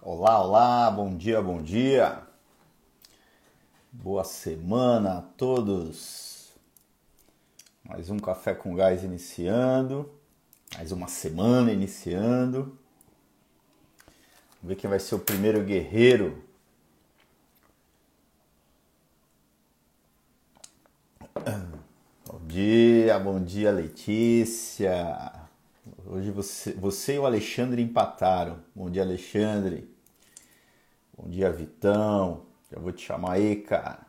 Olá, olá, bom dia, bom dia. Boa semana a todos. Mais um Café com Gás iniciando. Mais uma semana iniciando. Vamos ver quem vai ser o primeiro guerreiro. Bom dia, Letícia. Hoje você e o Alexandre empataram. Bom dia, Alexandre. Bom dia, Vitão. Já vou te chamar aí, cara.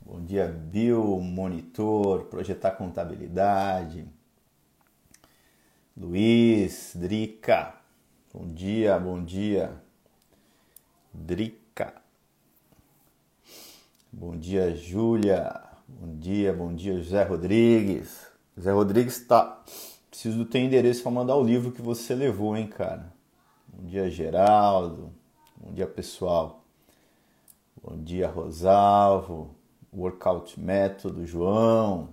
Bom dia, Bill, monitor, projetar contabilidade. Luiz, Drica. Bom dia, Drica. Bom dia, Júlia. Bom dia, José Rodrigues. José Rodrigues tá... Preciso do teu endereço para mandar o livro que você levou, hein, cara. Bom dia, Geraldo. Bom dia, pessoal. Bom dia, Rosalvo. Workout Método, João.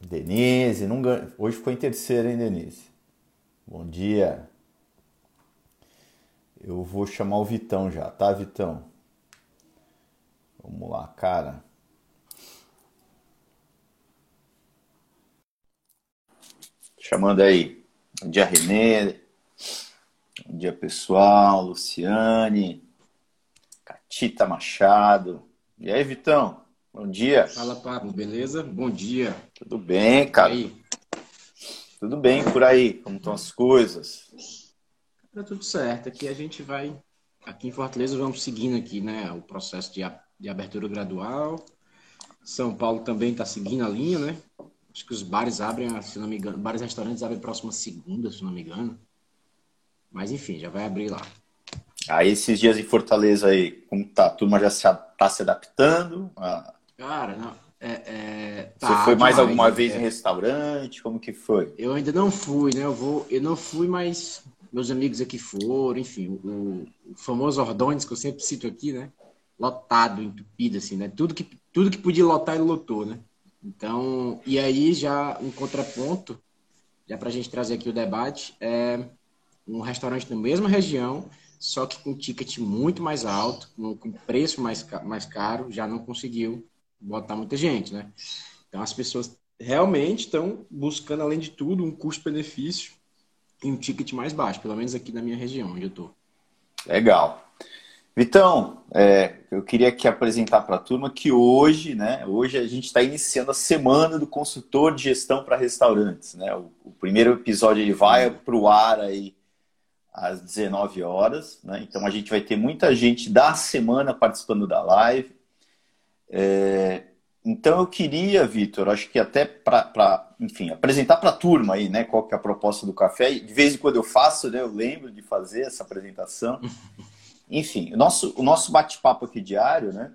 Denise, não ganha. Hoje ficou em terceiro, hein, Denise? Bom dia. Eu vou chamar o Vitão já, tá, Vitão? Vamos lá, cara. Chamando aí, bom dia, René, bom dia, pessoal, Luciane, Catita Machado. E aí, Vitão, bom dia. Fala, Pablo, beleza? Bom dia. Tudo bem, cara? E aí? Tudo bem por aí, como estão as coisas? Tá tudo certo, aqui a gente vai, aqui em Fortaleza, vamos seguindo aqui, né, o processo de abertura gradual. São Paulo também está seguindo a linha, né? Acho que os bares abrem, se não me engano, bares e restaurantes abrem próxima segunda, se não me engano. Mas enfim, já vai abrir lá. Aí esses dias em Fortaleza aí, como tá? A turma já está se adaptando? Cara, não. Tá, você foi mais alguma vez em restaurante? Como que foi? Eu ainda não fui, né? Eu não fui, mas meus amigos aqui foram, enfim. O famoso Ordões, que eu sempre cito aqui, né? Lotado, entupido, assim, né? Tudo que podia lotar, ele lotou, né? Então, e aí já um contraponto, já para a gente trazer aqui o debate, é um restaurante na mesma região, só que com ticket muito mais alto, com preço mais caro, já não conseguiu botar muita gente, né? Então, as pessoas realmente estão buscando, além de tudo, um custo-benefício e um ticket mais baixo, pelo menos aqui na minha região, onde eu estou. Legal. Vitão, eu queria aqui apresentar para a turma que hoje, né? Hoje a gente está iniciando a semana do consultor de gestão para restaurantes, né? O primeiro episódio ele vai para o ar aí às 19 horas, né? Então a gente vai ter muita gente da semana participando da live. Então eu queria, Vitor, acho que até para, enfim, apresentar para a turma aí, né? Qual que é a proposta do café? De vez em quando eu faço, né? Eu lembro de fazer essa apresentação. Enfim, o nosso bate-papo aqui diário, né?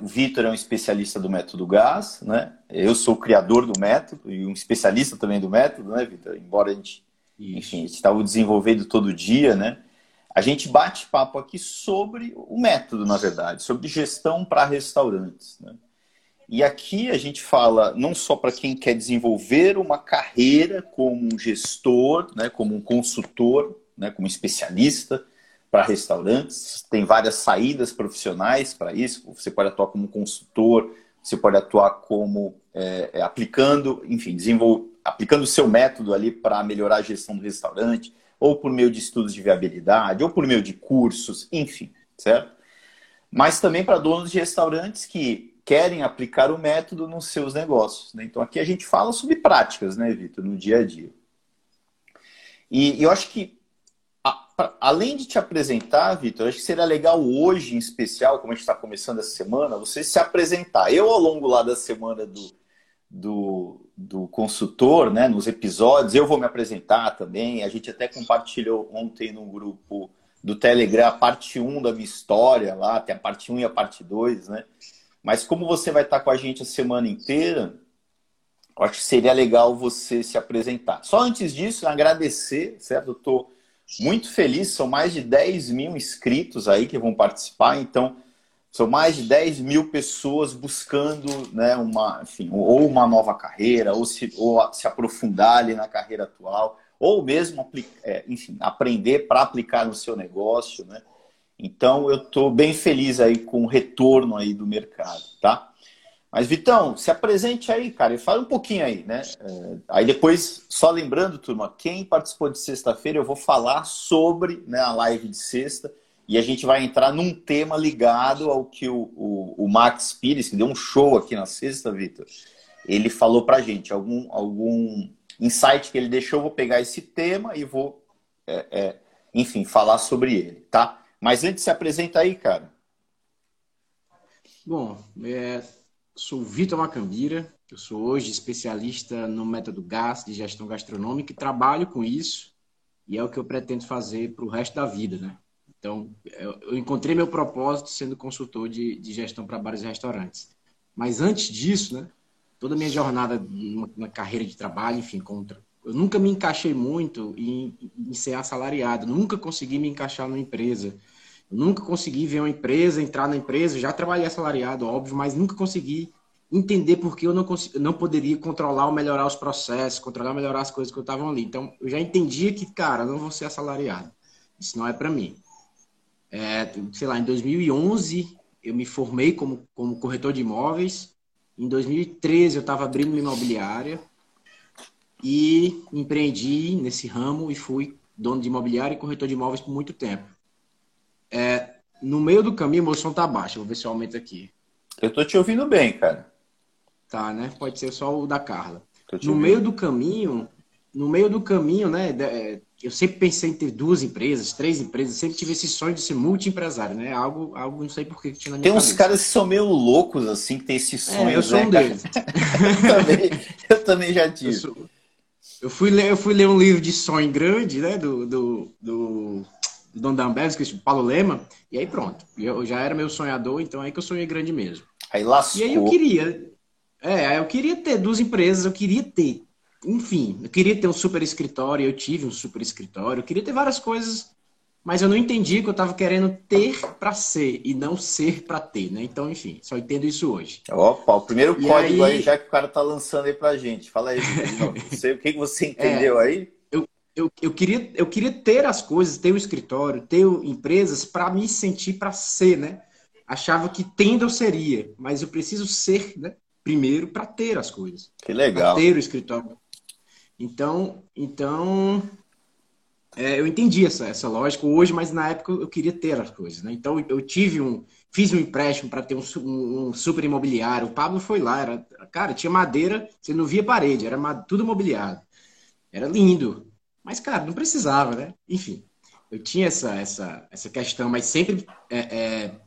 O Vitor é um especialista do Método GAS, né? Eu sou o criador do método e um especialista também do método, né, Vitor? Embora a gente, enfim, está o desenvolvendo todo dia, né? A gente bate papo aqui sobre o método, na verdade, sobre gestão para restaurantes, né? E aqui a gente fala não só para quem quer desenvolver uma carreira como um gestor, né? Como um consultor, né? Como especialista para restaurantes, tem várias saídas profissionais para isso, você pode atuar como consultor, você pode atuar como aplicando, enfim, aplicando o seu método ali para melhorar a gestão do restaurante, ou por meio de estudos de viabilidade, ou por meio de cursos, enfim, certo? Mas também para donos de restaurantes que querem aplicar o método nos seus negócios, né? Então aqui a gente fala sobre práticas, né, Vitor, no dia a dia. E eu acho que além de te apresentar, Vitor, acho que seria legal hoje, em especial, como a gente está começando essa semana, você se apresentar. Eu, ao longo lá da semana do consultor, né, nos episódios, eu vou me apresentar também. A gente até compartilhou ontem no grupo do Telegram a parte 1 da minha história lá, tem a parte 1 e a parte 2, né? Mas como você vai estar com a gente a semana inteira, eu acho que seria legal você se apresentar. Só antes disso, agradecer, certo? Eu estou muito feliz, são mais de 10 mil inscritos aí que vão participar, então são mais de 10 mil pessoas buscando, né, uma nova carreira, ou se aprofundar ali na carreira atual, ou mesmo enfim, aprender para aplicar no seu negócio, né? Então, eu estou bem feliz aí com o retorno aí do mercado, tá? Mas, Vitão, se apresente aí, cara, e fala um pouquinho aí, né? Aí depois, só lembrando, turma, quem participou de sexta-feira, eu vou falar sobre, né, a live de sexta, e a gente vai entrar num tema ligado ao que o Max Pires, que deu um show aqui na sexta, Vitor, ele falou pra gente, algum insight que ele deixou, eu vou pegar esse tema e vou, enfim, falar sobre ele, tá? Mas antes, se apresenta aí, cara. Bom, sou o Vitor Macambira, eu sou hoje especialista no método GAS, de gestão gastronômica, e trabalho com isso, e é o que eu pretendo fazer para o resto da vida, né? Então, eu encontrei meu propósito sendo consultor de gestão para bares e restaurantes. Mas antes disso, né, toda a minha jornada na carreira de trabalho, enfim, eu nunca me encaixei muito em ser assalariado, nunca consegui me encaixar numa empresa, eu nunca consegui ver uma empresa, entrar na empresa, já trabalhei assalariado, óbvio, mas nunca consegui entender por que eu não poderia controlar ou melhorar os processos, controlar ou melhorar as coisas que eu estava ali. Então, eu já entendia que, cara, não vou ser assalariado, isso não é para mim. Sei lá, em 2011, eu me formei como corretor de imóveis, em 2013 eu estava abrindo uma imobiliária, e empreendi nesse ramo e fui dono de imobiliário e corretor de imóveis por muito tempo. No meio do caminho, meu som tá baixo. Vou ver se eu aumento aqui. Eu tô te ouvindo bem, cara. Tá, né? Pode ser só o da Carla. No meio do caminho, né? Eu sempre pensei em ter duas empresas, três empresas. Sempre tive esse sonho de ser multiempresário, né? Algo não sei por que tinha na minha cabeça. Tem uns caras que são meio loucos, assim, que tem esse sonho. Eu sou um deles. Eu também já tive. Eu fui ler um livro de sonho grande, né, do dono da Ambev, que é o Paulo Lema, e aí pronto. Eu já era meu sonhador, então aí que eu sonhei grande mesmo. Aí lascou. E aí eu queria ter duas empresas, enfim, eu queria ter um super escritório, eu tive um super escritório, eu queria ter várias coisas, mas eu não entendi que eu tava querendo ter para ser e não ser para ter, né? Então, enfim, só entendo isso hoje. Opa, o primeiro código aí, já que o cara tá lançando aí pra gente. Fala aí, o que você entendeu aí? Eu queria ter as coisas, ter um escritório, ter empresas para me sentir para ser, né? Achava que tendo eu seria, mas eu preciso ser, né? Primeiro para ter as coisas. Que legal. Pra ter o escritório. Então... eu entendi essa lógica hoje, mas na época eu queria ter as coisas, né? Então eu fiz um empréstimo para ter um super imobiliário. O Pablo foi lá, cara, tinha madeira, você não via parede, era tudo mobiliado, era lindo, mas cara, não precisava, né? Enfim, eu tinha essa questão, mas sempre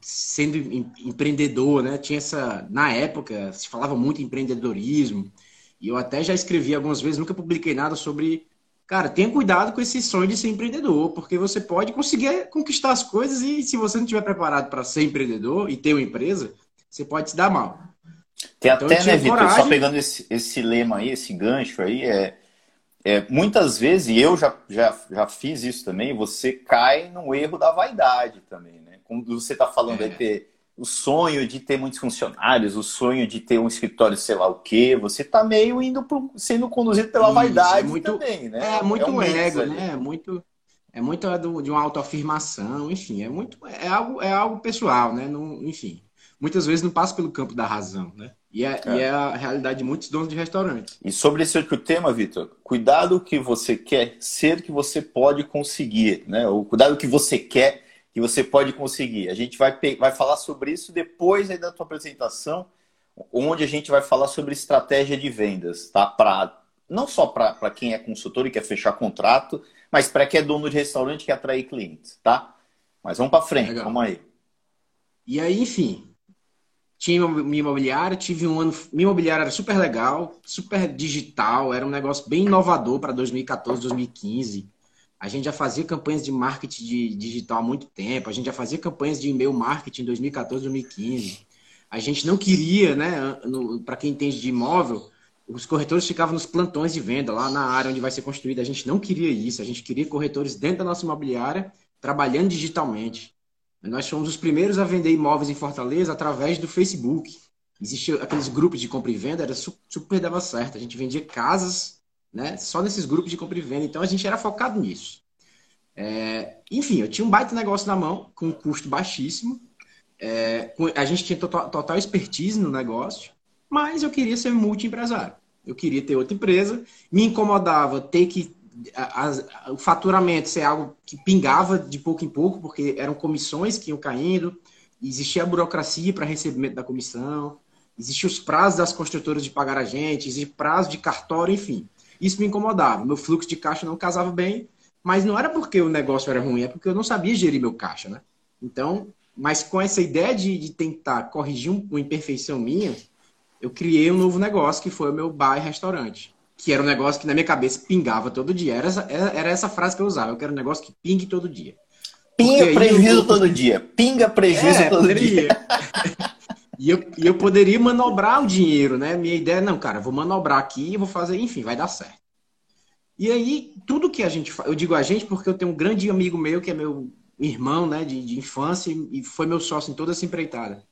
sendo empreendedor, né? Tinha na época se falava muito em empreendedorismo e eu até já escrevi algumas vezes, nunca publiquei nada sobre. Cara, tenha cuidado com esse sonho de ser empreendedor, porque você pode conseguir conquistar as coisas e se você não estiver preparado para ser empreendedor e ter uma empresa, você pode se dar mal. Tem então, até, né, Vitor, só pegando esse lema aí, esse gancho aí, muitas vezes, e eu já fiz isso também, você cai no erro da vaidade também, né? Como você está falando aí, ter o sonho de ter muitos funcionários, o sonho de ter um escritório sei lá o quê, você tá meio sendo conduzido pela vaidade também, né? Muito ego, né? É muito de uma autoafirmação, enfim, é algo pessoal, né? Não, enfim, muitas vezes não passa pelo campo da razão, né? E é a realidade de muitos donos de restaurantes. E sobre esse outro tema, Vitor, cuidado que você quer ser que você pode conseguir, né? Ou cuidado que você quer que você pode conseguir. A gente vai falar sobre isso depois aí da tua apresentação, onde a gente vai falar sobre estratégia de vendas, tá? Não só para quem é consultor e quer fechar contrato, mas para quem é dono de restaurante e quer atrair clientes, tá? Mas vamos para frente, legal. Vamos aí. E aí, enfim, tinha minha imobiliária, tive um ano... Minha imobiliária era super legal, super digital, era um negócio bem inovador para 2014, 2015, a gente já fazia campanhas de marketing digital há muito tempo, a gente já fazia campanhas de e-mail marketing em 2014, 2015. A gente não queria, né, para quem entende de imóvel, os corretores ficavam nos plantões de venda, lá na área onde vai ser construída. A gente não queria isso, a gente queria corretores dentro da nossa imobiliária, trabalhando digitalmente. Nós fomos os primeiros a vender imóveis em Fortaleza através do Facebook. Existiam aqueles grupos de compra e venda, super dava certo. A gente vendia casas né? Só nesses grupos de compra e venda. Então, a gente era focado nisso. Enfim, eu tinha um baita negócio na mão, com um custo baixíssimo. A gente tinha total expertise no negócio, mas eu queria ser multi-empresário. Eu queria ter outra empresa. Me incomodava ter que... o faturamento ser algo que pingava de pouco em pouco, porque eram comissões que iam caindo, existia a burocracia para recebimento da comissão, existiam os prazos das construtoras de pagar a gente, existia prazo de cartório, enfim. Isso me incomodava. Meu fluxo de caixa não casava bem, mas não era porque o negócio era ruim, é porque eu não sabia gerir meu caixa, né? Então, mas com essa ideia de tentar corrigir uma imperfeição minha, eu criei um novo negócio, que foi o meu bar e restaurante. Que era um negócio que na minha cabeça pingava todo dia. Era essa frase que eu usava. Eu quero um negócio que pingue todo dia. Pinga prejuízo todo dia. Pinga prejuízo todo dia. E eu poderia manobrar o dinheiro, né? Minha ideia é, não, cara, vou manobrar aqui e vou fazer, enfim, vai dar certo. E aí, tudo que a gente faz... Eu digo a gente porque eu tenho um grande amigo meu, que é meu irmão, né, de infância, e foi meu sócio em toda essa empreitada.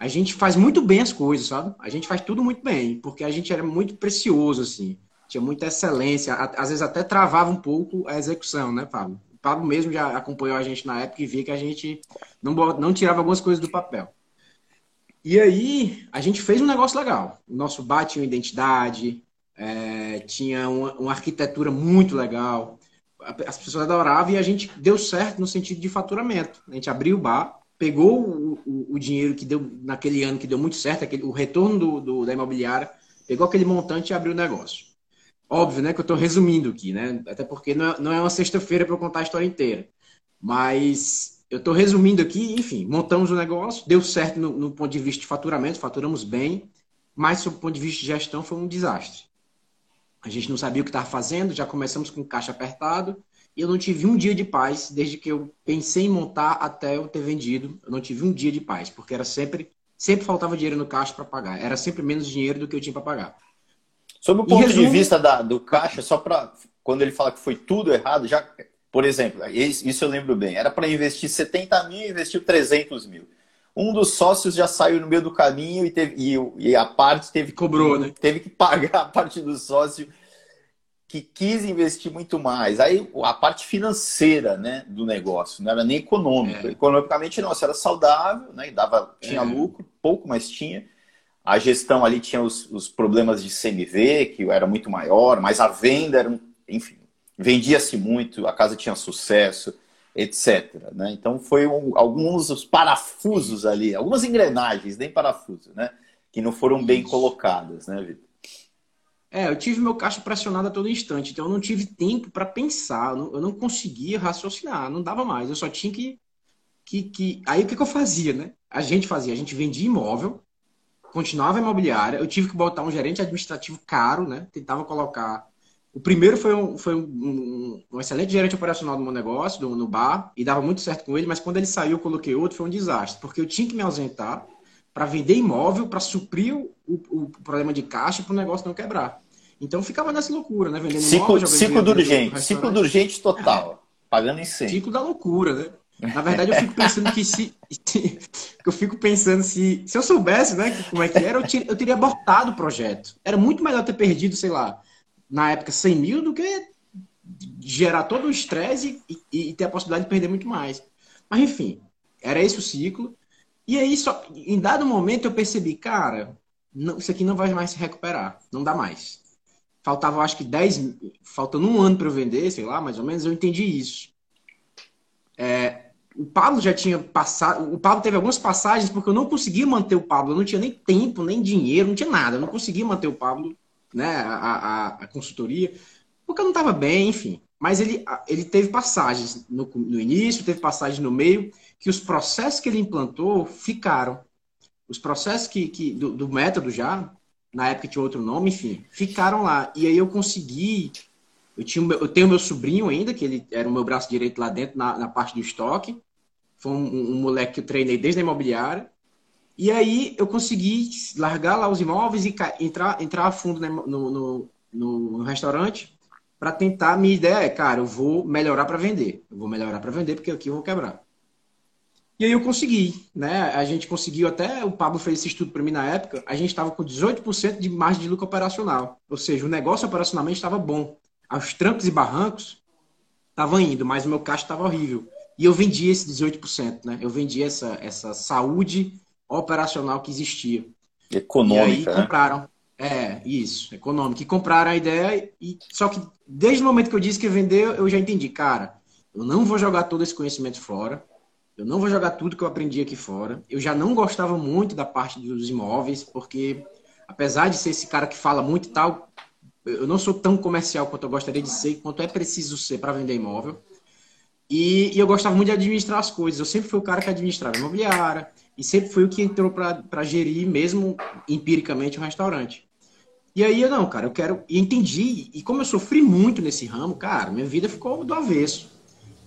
A gente faz muito bem as coisas, sabe? A gente faz tudo muito bem, porque a gente era muito precioso, assim. Tinha muita excelência. Às vezes até travava um pouco a execução, né, Pablo? O Pablo mesmo já acompanhou a gente na época e via que a gente não tirava algumas coisas do papel. E aí, a gente fez um negócio legal. O nosso bar tinha uma identidade, tinha uma arquitetura muito legal. As pessoas adoravam e a gente deu certo no sentido de faturamento. A gente abriu o bar, pegou o dinheiro que deu naquele ano, que deu muito certo, o retorno da imobiliária, pegou aquele montante e abriu o negócio. Óbvio, né, que eu estou resumindo aqui, né? Até porque não é uma sexta-feira para eu contar a história inteira. Mas eu estou resumindo aqui, enfim, montamos o negócio, deu certo no ponto de vista de faturamento, faturamos bem, mas sob o ponto de vista de gestão foi um desastre. A gente não sabia o que estava fazendo, já começamos com caixa apertado, e eu não tive um dia de paz desde que eu pensei em montar até eu ter vendido. Eu não tive um dia de paz, porque era sempre faltava dinheiro no caixa para pagar. Era sempre menos dinheiro do que eu tinha para pagar. Sob o ponto de vista do caixa, só para... Quando ele fala que foi tudo errado, já, por exemplo, isso eu lembro bem. Era para investir 70 mil e investiu 300 mil. Um dos sócios já saiu no meio do caminho e a parte teve... Cobrou, né? Teve que pagar a parte do sócio... que quis investir muito mais. Aí a parte financeira, né, do negócio, não era nem econômico. Economicamente, nossa, era saudável, né, tinha lucro, pouco, mas tinha. A gestão ali tinha os problemas de CMV, que era muito maior, mas a venda era, enfim, vendia-se muito, a casa tinha sucesso, etc. Né? Então, foi alguns dos parafusos ali, algumas engrenagens, nem parafuso, né, que não foram bem colocadas, né, Vitor? Eu tive meu caixa pressionado a todo instante, então eu não tive tempo para pensar, eu não conseguia raciocinar, não dava mais, eu só tinha que... Aí o que eu fazia, né? A gente vendia imóvel, continuava imobiliária, eu tive que botar um gerente administrativo caro, né? Tentava colocar... O primeiro foi um excelente gerente operacional do meu negócio, no bar, e dava muito certo com ele, mas quando ele saiu eu coloquei outro, foi um desastre, porque eu tinha que me ausentar para vender imóvel, para suprir o problema de caixa, para o negócio não quebrar. Então ficava nessa loucura, né? Vendendo imóvel, ciclo do urgente total, pagando incêndio. Ciclo da loucura, né? Na verdade, eu fico pensando que se eu soubesse, né, como é que era, eu teria abortado o projeto. Era muito melhor ter perdido, sei lá, na época 100 mil do que gerar todo o estresse e ter a possibilidade de perder muito mais. Mas enfim, era esse o ciclo. E aí, em dado momento, eu percebi, cara, isso aqui não vai mais se recuperar, não dá mais. Faltava, acho que faltando um ano para eu vender, sei lá, mais ou menos, eu entendi isso. O Pablo já tinha passado, o Pablo teve algumas passagens porque eu não conseguia manter o Pablo, eu não tinha nem tempo, nem dinheiro, não tinha nada, eu não conseguia manter o Pablo, né, a consultoria, porque eu não estava bem, enfim. Mas ele teve passagens no início, teve passagens no meio, que os processos que ele implantou ficaram. Os processos do método já, na época tinha outro nome, enfim, ficaram lá. E aí eu consegui... Eu tenho meu sobrinho ainda, que ele era o meu braço direito lá dentro, na parte do estoque. Foi um moleque que eu treinei desde a imobiliária. E aí eu consegui largar lá os imóveis e entrar a fundo no restaurante. Para tentar, minha ideia é, cara, eu vou melhorar para vender. Eu vou melhorar para vender porque aqui eu vou quebrar. E aí eu consegui, né? A gente conseguiu, até o Pablo fez esse estudo para mim na época, a gente estava com 18% de margem de lucro operacional. Ou seja, o negócio operacionalmente estava bom. Aos trancos e barrancos estava indo, mas o meu caixa estava horrível. E eu vendi esse 18%, né? Eu vendi essa saúde operacional que existia. Econômica, e aí compraram. É, isso, econômica. E compraram a ideia. E... Só que desde o momento que eu disse que ia vender, eu já entendi. Cara, eu não vou jogar todo esse conhecimento fora. Eu não vou jogar tudo que eu aprendi aqui fora. Eu já não gostava muito da parte dos imóveis, porque apesar de ser esse cara que fala muito e tal, eu não sou tão comercial quanto eu gostaria de ser, quanto é preciso ser para vender imóvel. E eu gostava muito de administrar as coisas. Eu sempre fui o cara que administrava imobiliária e sempre fui o que entrou para gerir mesmo empiricamente o restaurante. E aí eu não, cara, eu quero... E entendi, e como eu sofri muito nesse ramo, cara, minha vida ficou do avesso.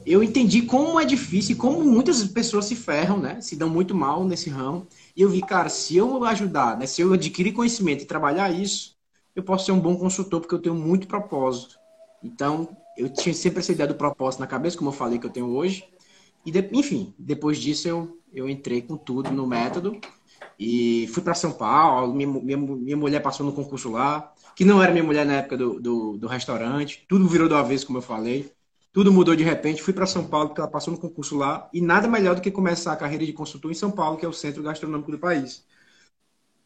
Eu entendi como é difícil e como muitas pessoas se ferram, né? Se dão muito mal nesse ramo. E eu vi, cara, se eu ajudar, né? Se eu adquirir conhecimento e trabalhar isso, eu posso ser um bom consultor, porque eu tenho muito propósito. Então, eu tinha sempre essa ideia do propósito na cabeça, como eu falei que eu tenho hoje. E, enfim, depois disso eu entrei com tudo no método. E fui para São Paulo, minha mulher passou no concurso lá, que não era minha mulher na época do restaurante. Tudo virou do avesso, como eu falei. Tudo mudou de repente, fui para São Paulo, porque ela passou no concurso lá, e nada melhor do que começar a carreira de consultor em São Paulo, que é o centro gastronômico do país.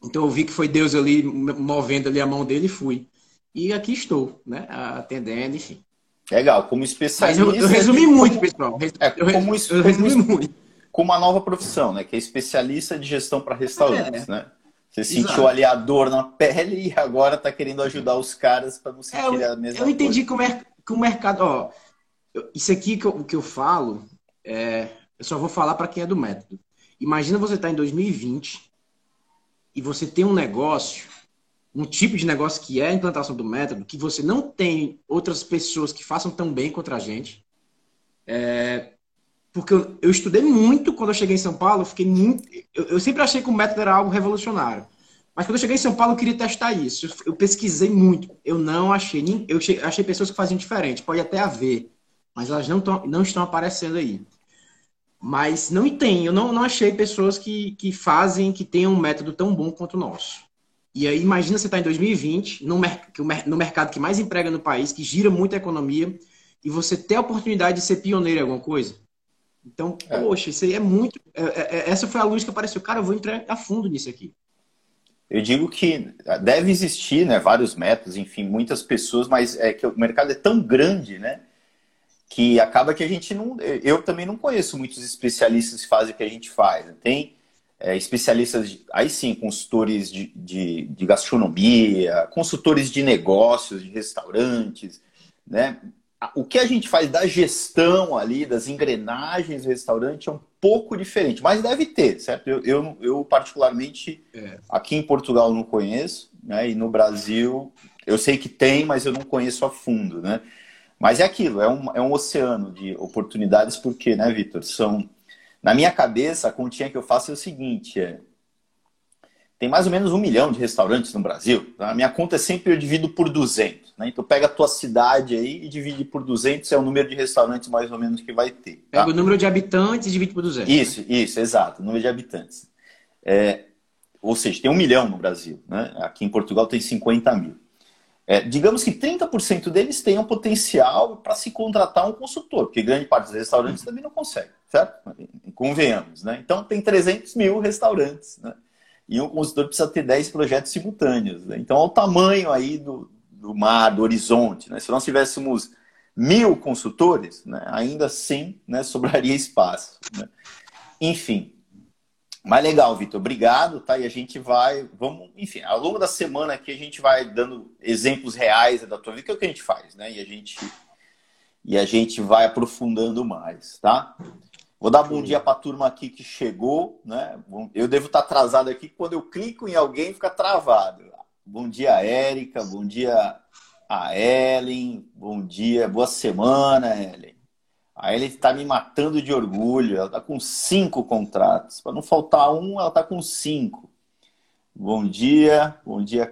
Então eu vi que foi Deus ali, movendo ali a mão dele, e fui. E aqui estou, né, atendendo, enfim. Legal, como especialista... Mas eu resumi muito, pessoal. Eu resumi muito. Com uma nova profissão, né, que é especialista de gestão para restaurantes, né? Você sentiu ali a dor na pele e agora está querendo ajudar os caras para não sentir a mesma coisa. Eu entendi que o mercado... Ó, isso aqui que eu falo, eu só vou falar para quem é do método. Imagina você estar em 2020 e você tem um negócio, um tipo de negócio que é a implantação do método, que você não tem outras pessoas que façam tão bem contra a gente. Porque eu estudei muito quando eu cheguei em São Paulo, eu sempre achei que o método era algo revolucionário. Mas quando eu cheguei em São Paulo, eu queria testar isso. Eu pesquisei muito. Eu achei pessoas que faziam diferente. Pode até haver, mas elas não estão aparecendo aí. Mas não tem, eu não achei pessoas que tenham um método tão bom quanto o nosso. E aí imagina você estar em 2020, no mercado que mais emprega no país, que gira muito a economia, e você ter a oportunidade de ser pioneiro em alguma coisa. Então, poxa, isso aí é muito... essa foi a luz que apareceu. Cara, eu vou entrar a fundo nisso aqui. Eu digo que deve existir, né, vários métodos, enfim, muitas pessoas, mas é que o mercado é tão grande, né? Que acaba que a gente não... Eu também não conheço muitos especialistas que fazem o que a gente faz. Tem especialistas, aí sim, consultores de gastronomia, consultores de negócios, de restaurantes, né? O que a gente faz da gestão ali, das engrenagens do restaurante é um pouco diferente, mas deve ter, certo? Eu particularmente, aqui em Portugal não conheço, né? E no Brasil, eu sei que tem, mas eu não conheço a fundo, né? Mas é aquilo, é um oceano de oportunidades, porque, né, Vitor? Na minha cabeça, a continha que eu faço é o seguinte, tem mais ou menos 1 milhão de restaurantes no Brasil. Tá? A minha conta é sempre eu divido por 200. Né? Então pega a tua cidade aí e divide por 200, é o número de restaurantes mais ou menos que vai ter. Tá? Pega o número de habitantes e divide por 200. Isso, né? Isso, exato, o número de habitantes. Ou seja, tem 1 milhão no Brasil, né? Aqui em Portugal tem 50 mil. Digamos que 30% deles tenham potencial para se contratar um consultor, porque grande parte dos restaurantes também não consegue, certo? Convenhamos, né? Então, tem 300 mil restaurantes, né? E um consultor precisa ter 10 projetos simultâneos, né? Então, olha o tamanho aí do mar, do horizonte, né? Se nós tivéssemos 1.000 consultores, né? Ainda assim, né? Sobraria espaço, né? Enfim. Mas legal, Vitor, obrigado, tá? E a gente enfim, ao longo da semana aqui a gente vai dando exemplos reais da tua vida, que é o que a gente faz, né? E a gente vai aprofundando mais, tá? Vou dar bom dia pra turma aqui que chegou, né? Eu devo estar atrasado aqui, quando eu clico em alguém fica travado. Bom dia, Érica, bom dia a Ellen, bom dia, boa semana, Ellen. A Ellen está me matando de orgulho. Ela está com 5 contratos. Para não faltar um, ela está com 5. Bom dia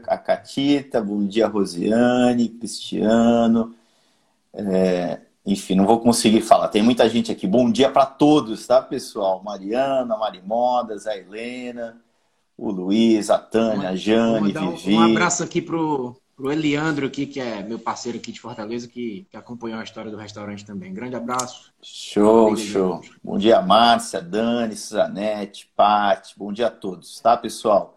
a Catita, bom dia a Rosiane, Cristiano. Enfim, não vou conseguir falar. Tem muita gente aqui. Bom dia para todos, tá, pessoal? Mariana, Marimodas, a Helena, o Luiz, a Tânia, a Jane, Vivi. Um abraço aqui pro Eliandro aqui, que é meu parceiro aqui de Fortaleza, que acompanhou a história do restaurante também. Grande abraço. Show. Bom dia, Márcia, Dani, Suzanete, Paty. Bom dia a todos, tá, pessoal?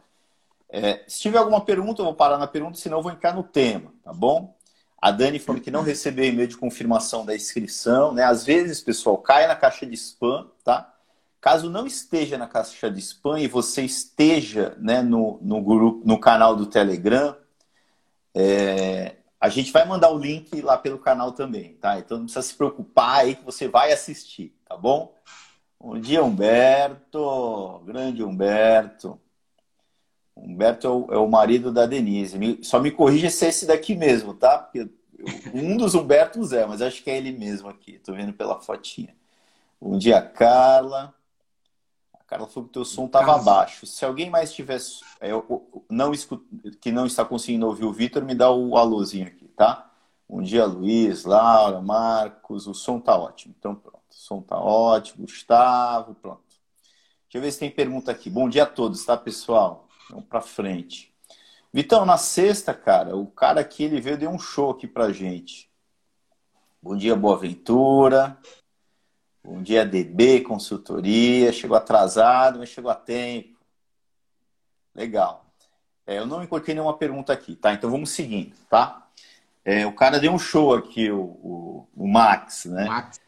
Se tiver alguma pergunta, eu vou parar na pergunta, senão eu vou entrar no tema, tá bom? A Dani falando que não recebeu e-mail de confirmação da inscrição, né? Às vezes, pessoal, cai na caixa de spam, tá? Caso não esteja na caixa de spam e você esteja, né, no grupo, no canal do Telegram, a gente vai mandar o link lá pelo canal também, tá? Então não precisa se preocupar aí que você vai assistir, tá bom? Bom dia, Humberto! Grande Humberto! Humberto é o marido da Denise. Só me corrija se é esse daqui mesmo, tá? Porque um dos Humbertos mas acho que é ele mesmo aqui. Tô vendo pela fotinha. Bom dia, Carla. A Carla falou que o teu som estava abaixo. Se alguém mais tivesse, que não está conseguindo ouvir o Vitor, me dá o alôzinho aqui, tá? Bom dia, Luiz, Laura, Marcos. O som tá ótimo. Então, pronto. O som tá ótimo. Gustavo, pronto. Deixa eu ver se tem pergunta aqui. Bom dia a todos, tá, pessoal? Vamos pra frente. Vitão, na sexta, cara, o cara aqui, ele veio, deu um show aqui pra gente. Bom dia, Boa Ventura. Bom dia, DB Consultoria. Chegou atrasado, mas chegou a tempo. Legal. Eu não encontrei nenhuma pergunta aqui, tá? Então vamos seguindo, tá? O cara deu um show aqui, o Max, né? Max.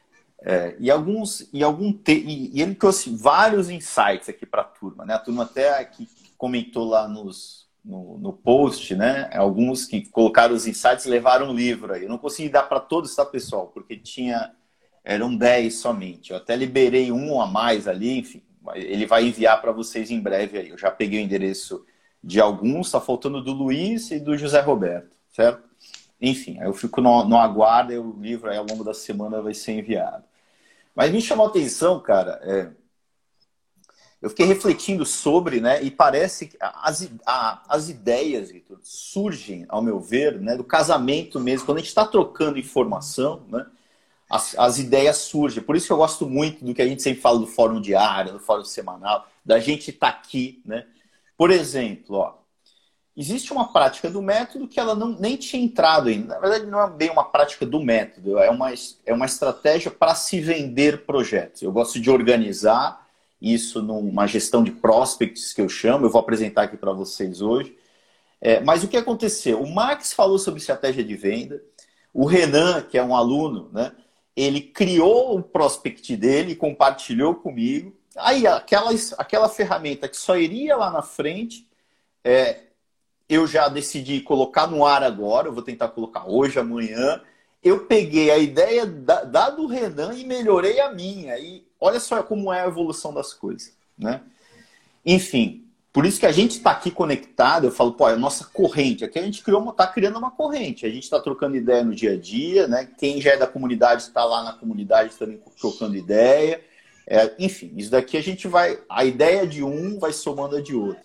E ele trouxe vários insights aqui pra turma, né? A turma até aqui comentou lá no post, né? Alguns que colocaram os insights levaram um livro aí. Eu não consegui dar para todos, tá, pessoal? Porque eram 10 somente. Eu até liberei um a mais ali, enfim. Ele vai enviar para vocês em breve aí. Eu já peguei o endereço de alguns, tá faltando do Luiz e do José Roberto, certo? Enfim, aí eu fico no aguardo e o livro aí ao longo da semana vai ser enviado. Mas me chamou a atenção, cara, eu fiquei refletindo sobre, né? E parece que as ideias, Victor, surgem, ao meu ver, né, do casamento mesmo. Quando a gente está trocando informação, né, as ideias surgem. Por isso que eu gosto muito do que a gente sempre fala do fórum diário, do fórum semanal, da gente estar aqui, né? Por exemplo, existe uma prática do método que ela nem tinha entrado ainda. Na verdade, não é bem uma prática do método, é uma estratégia para se vender projetos. Eu gosto de organizar isso numa gestão de prospects que eu chamo, eu vou apresentar aqui para vocês hoje. Mas o que aconteceu? O Max falou sobre estratégia de venda, o Renan, que é um aluno, né, ele criou o prospect dele, compartilhou comigo, aí aquela ferramenta que só iria lá na frente, eu já decidi colocar no ar agora, eu vou tentar colocar hoje, amanhã, eu peguei a ideia da do Renan e melhorei a minha, e olha só como é a evolução das coisas, né? Enfim, por isso que a gente está aqui conectado, eu falo, é a nossa corrente. Aqui a gente está criando uma corrente. A gente está trocando ideia no dia a dia, né? Quem já é da comunidade está lá na comunidade também trocando ideia. Enfim, isso daqui a gente vai... A ideia de um vai somando a de outro.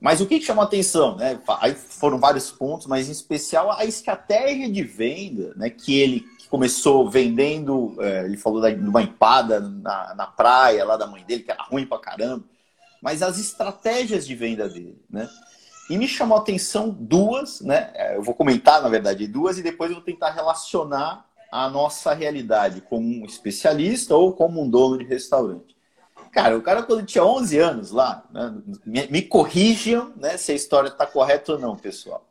Mas o que chama a atenção, né? Aí foram vários pontos, mas em especial a estratégia de venda, né? Que ele... Começou vendendo, ele falou de uma empada na praia lá da mãe dele, que era ruim pra caramba. Mas as estratégias de venda dele, né? E me chamou a atenção duas, né? Eu vou comentar, na verdade, duas e depois eu vou tentar relacionar a nossa realidade como um especialista ou como um dono de restaurante. Cara, o cara quando tinha 11 anos lá, né? Me corrijam, né, se a história tá correta ou não, pessoal.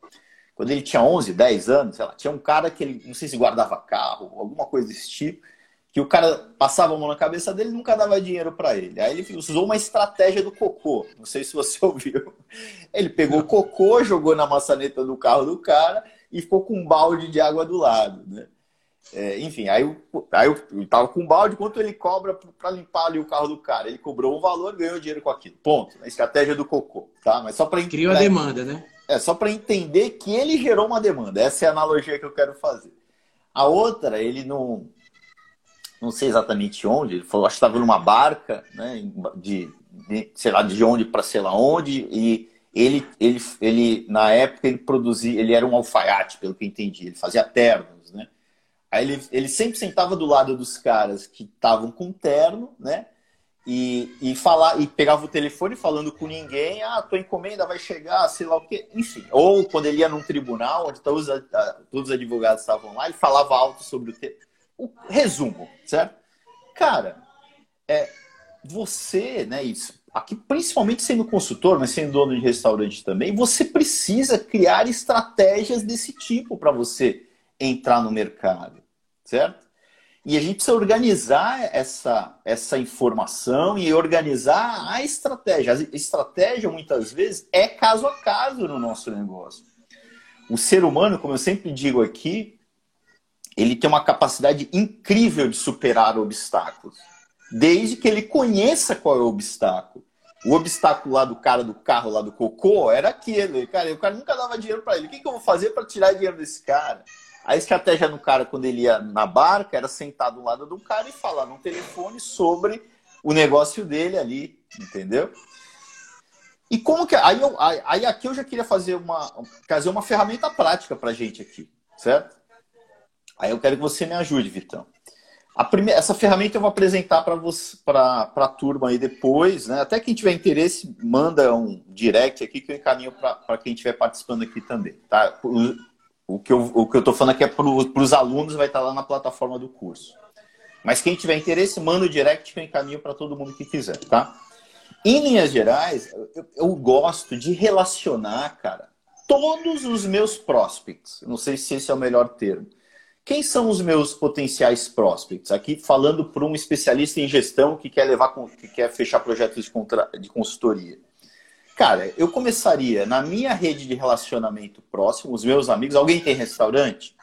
Quando ele tinha 11, 10 anos, sei lá, tinha um cara que ele, não sei se guardava carro, alguma coisa desse tipo, que o cara passava a mão na cabeça dele e nunca dava dinheiro para ele. Aí ele usou uma estratégia do cocô, não sei se você ouviu. Ele pegou o cocô, jogou na maçaneta do carro do cara e ficou com um balde de água do lado, né? Enfim, aí eu tava com um balde, quanto ele cobra para limpar ali o carro do cara? Ele cobrou um valor, ganhou dinheiro com aquilo. Ponto. A estratégia do cocô, tá? Mas só para criou a demanda, né? Só para entender que ele gerou uma demanda. Essa é a analogia que eu quero fazer. A outra, ele não sei exatamente onde, ele falou, acho que estava numa barca, né, sei lá, de onde para sei lá onde, e ele na época ele produzia, ele era um alfaiate, pelo que eu entendi, ele fazia ternos, né? Aí ele sempre sentava do lado dos caras que estavam com terno, né? E pegava o telefone falando com ninguém, tua encomenda vai chegar, sei lá o quê, enfim. Ou quando ele ia num tribunal, onde todos os advogados estavam lá, ele falava alto sobre o tema. Resumo, certo? Cara, você, né, isso, aqui principalmente sendo consultor, mas sendo dono de restaurante também, você precisa criar estratégias desse tipo para você entrar no mercado, certo? E a gente precisa organizar essa informação e organizar a estratégia. A estratégia, muitas vezes, é caso a caso no nosso negócio. O ser humano, como eu sempre digo aqui, ele tem uma capacidade incrível de superar obstáculos, desde que ele conheça qual é o obstáculo. O obstáculo lá do cara do carro, lá do cocô, era aquele. Cara, o cara nunca dava dinheiro para ele. O que eu vou fazer para tirar dinheiro desse cara? A estratégia do cara, quando ele ia na barca, era sentar do lado do cara e falar no telefone sobre o negócio dele ali, entendeu? E como que... Aí aqui eu já queria fazer uma ferramenta prática pra gente aqui, certo? Aí eu quero que você me ajude, Vitão. Essa ferramenta eu vou apresentar pra turma aí depois, né? Até quem tiver interesse, manda um direct aqui que eu encaminho pra quem estiver participando aqui também, tá? O que eu estou falando aqui é para os alunos, vai estar lá na plataforma do curso. Mas quem tiver interesse, manda o direct que eu encaminho para todo mundo que quiser, tá? Em linhas gerais, eu gosto de relacionar, cara, todos os meus prospects. Não sei se esse é o melhor termo. Quem são os meus potenciais prospects? Aqui falando para um especialista em gestão que quer fechar projetos de consultoria. Cara, eu começaria na minha rede de relacionamento próximo, os meus amigos. Alguém tem restaurante?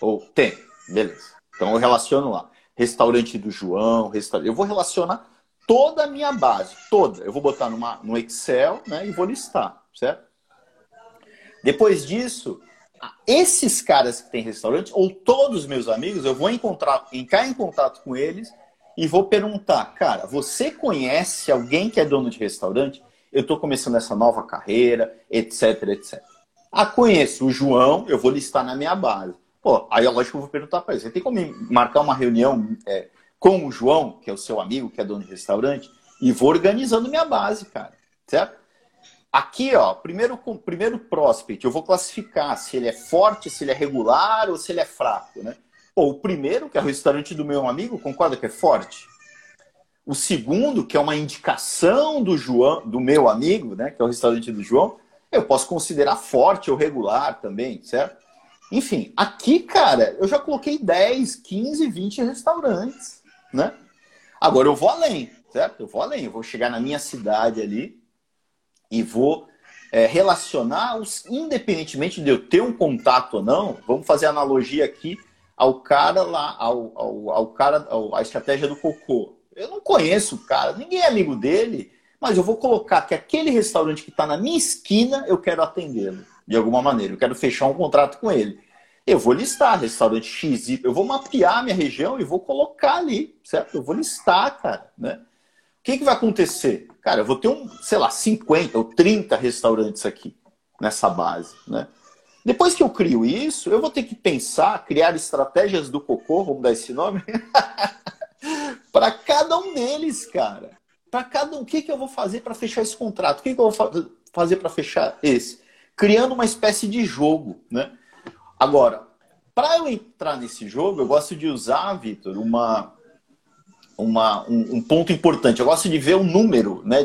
Ou tem? Beleza. Então eu relaciono lá. Restaurante do João, restaurante. Eu vou relacionar toda a minha base, toda. Eu vou botar no Excel, né, e vou listar, certo? Depois disso, esses caras que têm restaurante, ou todos os meus amigos, eu vou entrar em contato com eles e vou perguntar, cara, você conhece alguém que é dono de restaurante? Eu estou começando essa nova carreira, etc, etc. Conheço o João, eu vou listar na minha base. Aí é lógico que eu vou perguntar para ele. Você tem como marcar uma reunião com o João, que é o seu amigo, que é dono de restaurante? E vou organizando minha base, cara. Certo? Aqui, ó, primeiro prospect, eu vou classificar se ele é forte, se ele é regular ou se ele é fraco, né? O primeiro, que é o restaurante do meu amigo, concorda que é forte? O segundo, que é uma indicação do João, do meu amigo, né, que é o restaurante do João, eu posso considerar forte ou regular também, certo? Enfim, aqui, cara, eu já coloquei 10, 15, 20 restaurantes, né? Agora eu vou além, certo? Eu vou chegar na minha cidade ali e vou relacionar os, independentemente de eu ter um contato ou não, vamos fazer analogia aqui ao cara lá, à estratégia do cocô. Eu não conheço o cara, ninguém é amigo dele, mas eu vou colocar que aquele restaurante que está na minha esquina, eu quero atendê-lo, de alguma maneira. Eu quero fechar um contrato com ele. Eu vou listar restaurante XY, eu vou mapear a minha região e vou colocar ali, certo? Eu vou listar, cara, né? O que vai acontecer? Cara, eu vou ter, 50 ou 30 restaurantes aqui, nessa base, né? Depois que eu crio isso, eu vou ter que pensar, criar estratégias do cocô, vamos dar esse nome... Para cada um deles, cara. Para cada um. O que eu vou fazer para fechar esse contrato? O que eu vou fazer para fechar esse? Criando uma espécie de jogo, né? Agora, para eu entrar nesse jogo, eu gosto de usar, Vitor, um ponto importante. Eu gosto de ver o número, né?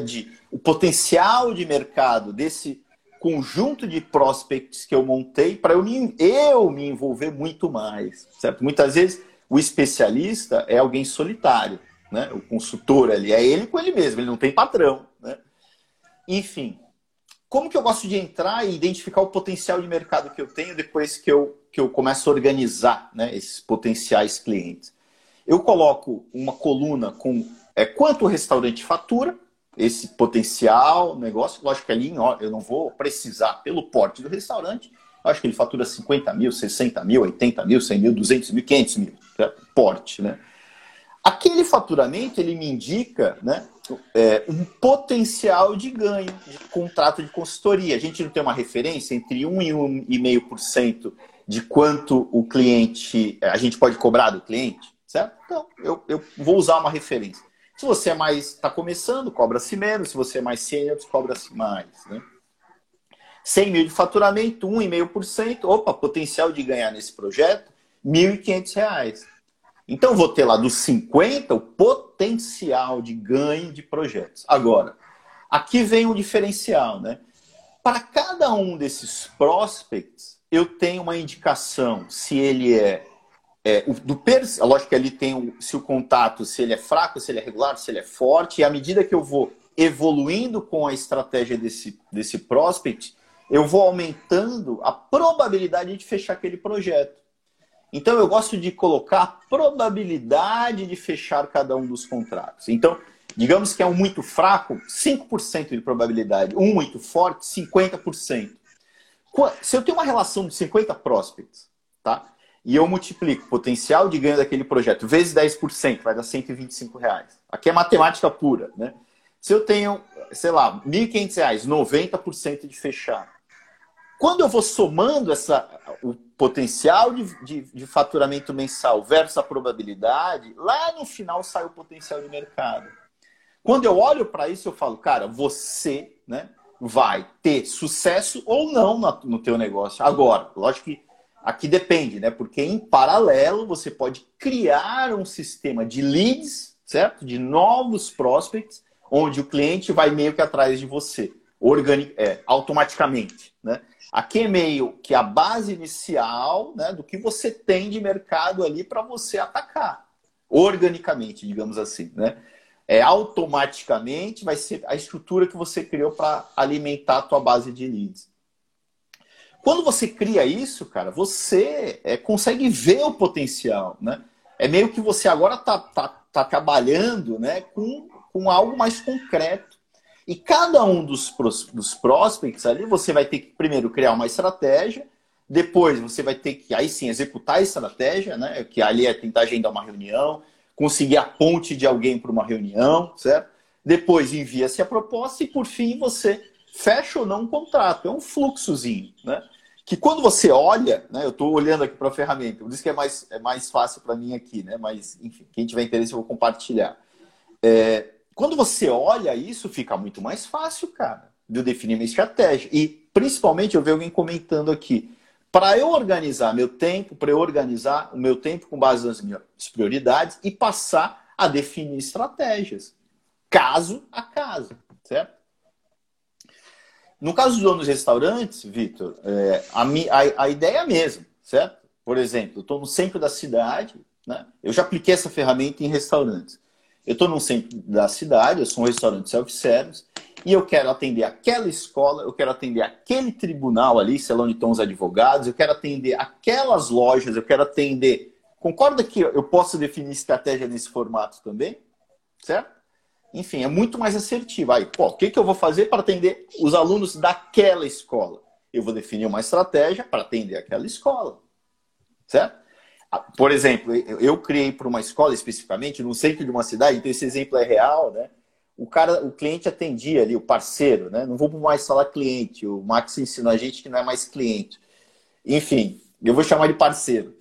O potencial de mercado desse conjunto de prospects que eu montei para eu me envolver muito mais, certo? Muitas vezes... O especialista é alguém solitário, né? O consultor ali é ele com ele mesmo, ele não tem patrão, né? Enfim, como que eu gosto de entrar e identificar o potencial de mercado que eu tenho depois que eu começo a organizar, né, esses potenciais clientes? Eu coloco uma coluna com quanto o restaurante fatura, esse potencial negócio. Lógico que ali eu não vou precisar pelo porte do restaurante. Acho que ele fatura 50 mil, 60 mil, 80 mil, 100 mil, 200 mil, 500 mil. Porte, né? Aquele faturamento, ele me indica, né, um potencial de ganho de contrato de consultoria. A gente não tem uma referência entre 1 e 1,5% de quanto o cliente, a gente pode cobrar do cliente, certo? Então, eu vou usar uma referência. Se você é mais está começando, cobra-se menos. Se você é mais sênior, cobra-se mais, né? 100 mil de faturamento, 1,5%. Opa, potencial de ganhar nesse projeto, R$ 1.500. Então, vou ter lá dos 50 o potencial de ganho de projetos. Agora, aqui vem um diferencial, né? Para cada um desses prospects, eu tenho uma indicação se ele lógico que ali tem se o contato, se ele é fraco, se ele é regular, se ele é forte. E à medida que eu vou evoluindo com a estratégia desse prospect, eu vou aumentando a probabilidade de fechar aquele projeto. Então, eu gosto de colocar a probabilidade de fechar cada um dos contratos. Então, digamos que é um muito fraco, 5% de probabilidade. Um muito forte, 50%. Se eu tenho uma relação de 50 prospects, tá? E eu multiplico o potencial de ganho daquele projeto vezes 10%, vai dar R$ 125. Aqui é matemática pura, né? Se eu tenho, sei lá, R$ 1.500, 90% de fechar. Quando eu vou somando o potencial de faturamento mensal versus a probabilidade, lá no final sai o potencial de mercado. Quando eu olho para isso, eu falo, cara, você, né, vai ter sucesso ou não no teu negócio. Agora, lógico que aqui depende, né? Porque em paralelo você pode criar um sistema de leads, certo? De novos prospects, onde o cliente vai meio que atrás de você, automaticamente, né? Aqui é meio que a base inicial, né, do que você tem de mercado ali para você atacar, organicamente, digamos assim, né? Automaticamente vai ser a estrutura que você criou para alimentar a tua base de leads. Quando você cria isso, cara, você consegue ver o potencial, né? É meio que você agora tá trabalhando, né, com algo mais concreto. E cada um dos prospects ali, você vai ter que primeiro criar uma estratégia, depois você vai ter que, aí sim, executar a estratégia, né? Que ali é tentar agendar uma reunião, conseguir a ponte de alguém para uma reunião, certo? Depois envia-se a proposta e, por fim, você fecha ou não um contrato. É um fluxozinho, né? Que quando você olha, né? Eu estou olhando aqui para a ferramenta, por isso que é mais fácil para mim aqui, né? Mas, enfim, quem tiver interesse eu vou compartilhar. Quando você olha isso, fica muito mais fácil, cara, de eu definir minha estratégia. E, principalmente, eu vi alguém comentando aqui, para eu organizar meu tempo, para eu organizar o meu tempo com base nas minhas prioridades e passar a definir estratégias, caso a caso, certo? No caso dos donos de restaurantes, Vitor, a ideia é a mesma, certo? Por exemplo, eu estou no centro da cidade, né? Eu já apliquei essa ferramenta em restaurantes. Eu estou no centro da cidade, eu sou um restaurante self-service, e eu quero atender aquela escola, eu quero atender aquele tribunal ali, sei lá onde estão os advogados, eu quero atender aquelas lojas, eu quero atender... Concorda que eu posso definir estratégia nesse formato também? Certo? Enfim, é muito mais assertivo. Aí, pô, o que eu vou fazer para atender os alunos daquela escola? Eu vou definir uma estratégia para atender aquela escola. Certo? Por exemplo, eu criei para uma escola especificamente, no centro de uma cidade, então esse exemplo é real, né? O cliente atendia ali, o parceiro, né? Não vou mais falar cliente, o Max ensinou a gente que não é mais cliente. Enfim, eu vou chamar de parceiro.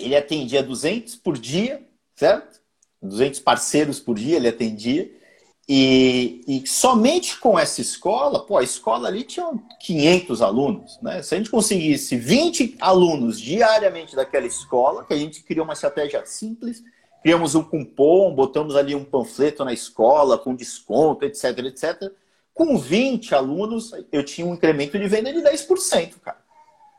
Ele atendia 200 por dia, certo? 200 parceiros por dia ele atendia. E somente com essa escola, pô, a escola ali tinha 500 alunos, né? Se a gente conseguisse 20 alunos diariamente daquela escola, que a gente criou uma estratégia simples, criamos um cupom, botamos ali um panfleto na escola com desconto, etc, etc. Com 20 alunos, eu tinha um incremento de venda de 10%, cara.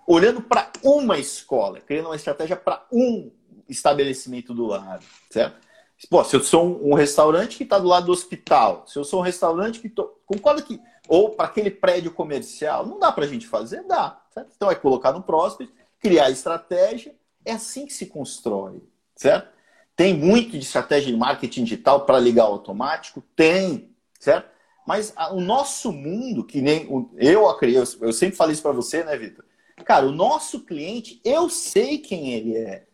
Olhando para uma escola, criando uma estratégia para um estabelecimento do lado, certo? Pô, se eu sou um restaurante que está do lado do hospital, se eu sou um restaurante que estou... Concorda que... Ou para aquele prédio comercial, não dá para a gente fazer? Dá. Certo? Então é colocar no prospect, criar estratégia. É assim que se constrói, certo? Tem muito de estratégia de marketing digital para ligar o automático? Tem, certo? Mas o nosso mundo, que nem... Eu sempre falei isso para você, né, Vitor? Cara, o nosso cliente, eu sei quem ele é.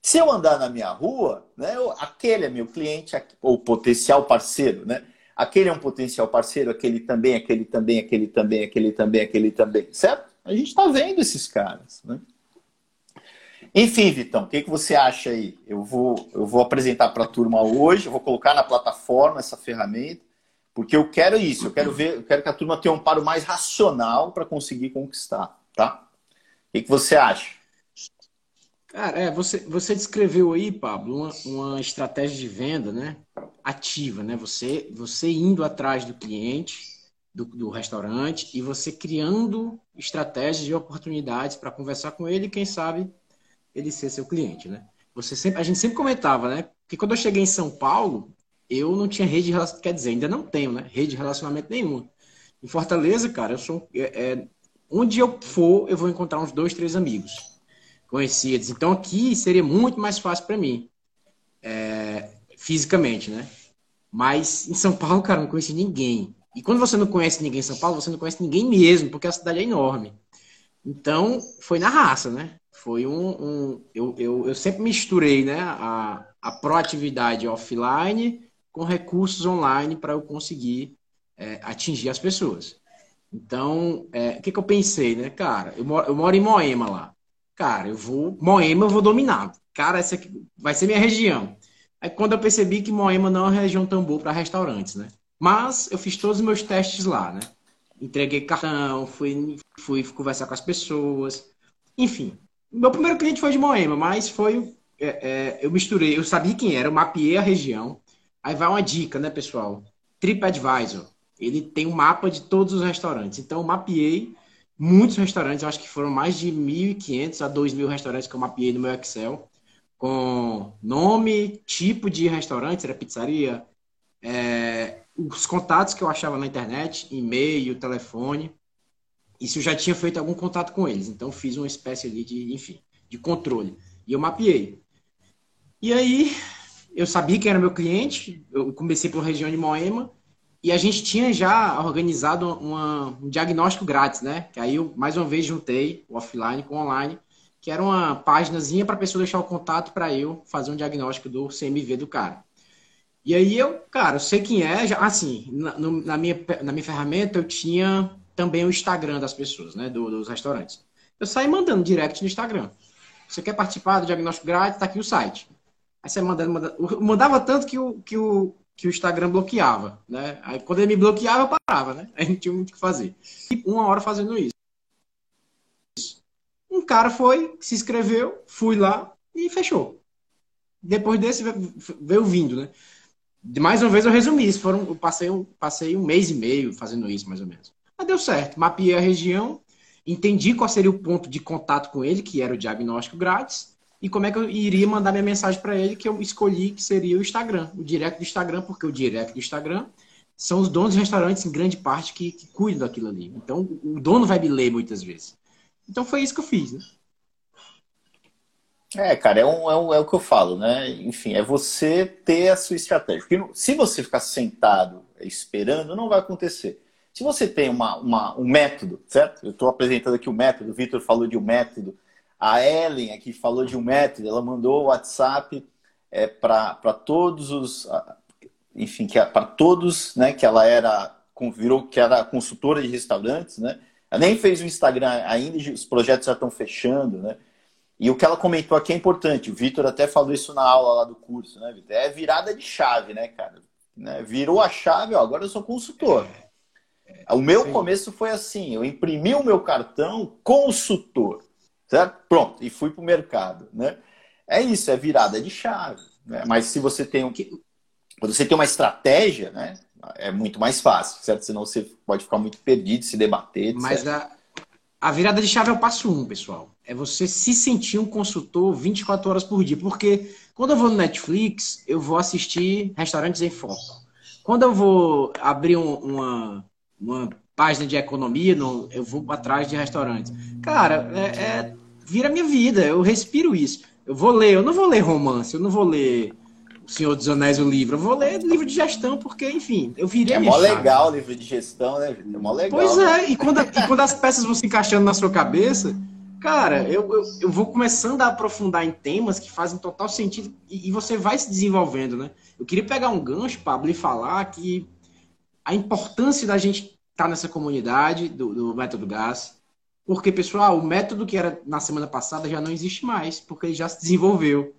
Se eu andar na minha rua, né, aquele é meu cliente, ou potencial parceiro, né? Aquele é um potencial parceiro, aquele também, aquele também, aquele também, aquele também, aquele também, certo? A gente está vendo esses caras, né? Enfim, Vitão, o que, que você acha aí? Eu vou apresentar para a turma hoje, eu vou colocar na plataforma essa ferramenta, porque eu quero isso, eu quero que a turma tenha um paro mais racional para conseguir conquistar, tá? O que, que você acha? Cara, você descreveu aí, Pablo, uma estratégia de venda, né? Ativa, né? Você indo atrás do cliente, do restaurante, e você criando estratégias e oportunidades para conversar com ele, quem sabe ele ser seu cliente, né? A gente sempre comentava, né? Porque quando eu cheguei em São Paulo, eu não tinha rede de relacionamento, quer dizer, ainda não tenho, né? Rede de relacionamento nenhuma. Em Fortaleza, cara, onde eu for, eu vou encontrar uns 2, 3 amigos conhecidos. Então aqui seria muito mais fácil para mim, fisicamente, né? Mas em São Paulo, cara, eu não conheci ninguém. E quando você não conhece ninguém em São Paulo, você não conhece ninguém mesmo, porque a cidade é enorme. Então, foi na raça, né? Foi eu sempre misturei, né, a proatividade offline com recursos online para eu conseguir atingir as pessoas. Então, o que eu pensei, né? Cara, eu moro em Moema lá. Cara, Moema eu vou dominar. Cara, essa aqui vai ser minha região. Aí quando eu percebi que Moema não é uma região tão boa para restaurantes, né? Mas eu fiz todos os meus testes lá, né? Entreguei cartão, fui conversar com as pessoas. Enfim, meu primeiro cliente foi de Moema, mas eu misturei, eu sabia quem era, eu mapeei a região. Aí vai uma dica, né, pessoal? TripAdvisor, ele tem um mapa de todos os restaurantes. Então eu mapeei muitos restaurantes, eu acho que foram mais de 1.500 a 2.000 restaurantes que eu mapeei no meu Excel, com nome, tipo de restaurante, era pizzaria, os contatos que eu achava na internet, e-mail, telefone, e se eu já tinha feito algum contato com eles. Então, fiz uma espécie ali de controle. E eu mapeei. E aí, eu sabia quem era meu cliente, eu comecei pela região de Moema, e a gente tinha já organizado um diagnóstico grátis, né? Que aí eu, mais uma vez, juntei o offline com o online, que era uma paginazinha para a pessoa deixar o contato para eu fazer um diagnóstico do CMV do cara. E aí eu sei quem é. Já, assim, na minha ferramenta eu tinha também o Instagram das pessoas, né? Dos restaurantes. Eu saí mandando direct no Instagram. Você quer participar do diagnóstico grátis? Tá aqui o site. Aí você mandava tanto que o Instagram bloqueava, né? Aí quando ele me bloqueava, eu parava, né? Aí não tinha muito o que fazer. E uma hora fazendo isso. Um cara foi, se inscreveu, fui lá e fechou. Depois desse, veio vindo, né? Mais uma vez eu resumi isso, eu passei um mês e meio fazendo isso, mais ou menos. Mas deu certo, mapeei a região, entendi qual seria o ponto de contato com ele, que era o diagnóstico grátis, e como é que eu iria mandar minha mensagem para ele, que eu escolhi que seria o Instagram, o direct do Instagram, porque o direct do Instagram são os donos de restaurantes, em grande parte, que cuidam daquilo ali. Então, o dono vai me ler muitas vezes. Então, foi isso que eu fiz, né? Cara, é o que eu falo, né? Enfim, é você ter a sua estratégia. Porque se você ficar sentado esperando, não vai acontecer. Se você tem um método, certo? Eu estou apresentando aqui o método, o Vitor falou de um método, a Ellen aqui falou de um método, ela mandou o WhatsApp para todos os... Enfim, para todos, né? Que ela virou consultora de restaurantes, né? Ela nem fez o Instagram ainda, os projetos já estão fechando, né? E o que ela comentou aqui é importante. O Vitor até falou isso na aula lá do curso, né, Vitor? É virada de chave, né, cara? Virou a chave, ó, agora eu sou consultor. O meu começo foi assim, eu imprimi o meu cartão consultor, certo? Pronto, e fui pro mercado, né? É isso, é virada de chave, né? Mas se você tem quando você tem uma estratégia, né, é muito mais fácil, certo? Senão você pode ficar muito perdido, se debater, etc. Mas a virada de chave é o passo 1, pessoal. É você se sentir um consultor 24 horas por dia. Porque quando eu vou no Netflix, eu vou assistir Restaurantes em Foco. Quando eu vou abrir uma página de economia, eu vou atrás de restaurantes. Cara, vira minha vida. Eu respiro isso. Eu não vou ler romance, eu não vou ler O Senhor dos Anéis, o livro. Eu vou ler livro de gestão, porque, enfim, eu virei a minha chave. É mó legal o livro de gestão, né? É mó legal. Pois é, né? e quando as peças vão se encaixando na sua cabeça... Cara, eu vou começando a aprofundar em temas que fazem total sentido e você vai se desenvolvendo, né? Eu queria pegar um gancho, Pablo, e falar que a importância da gente estar nessa comunidade do Método GAS, Porque, pessoal, o método que era na semana passada já não existe mais, porque ele já se desenvolveu.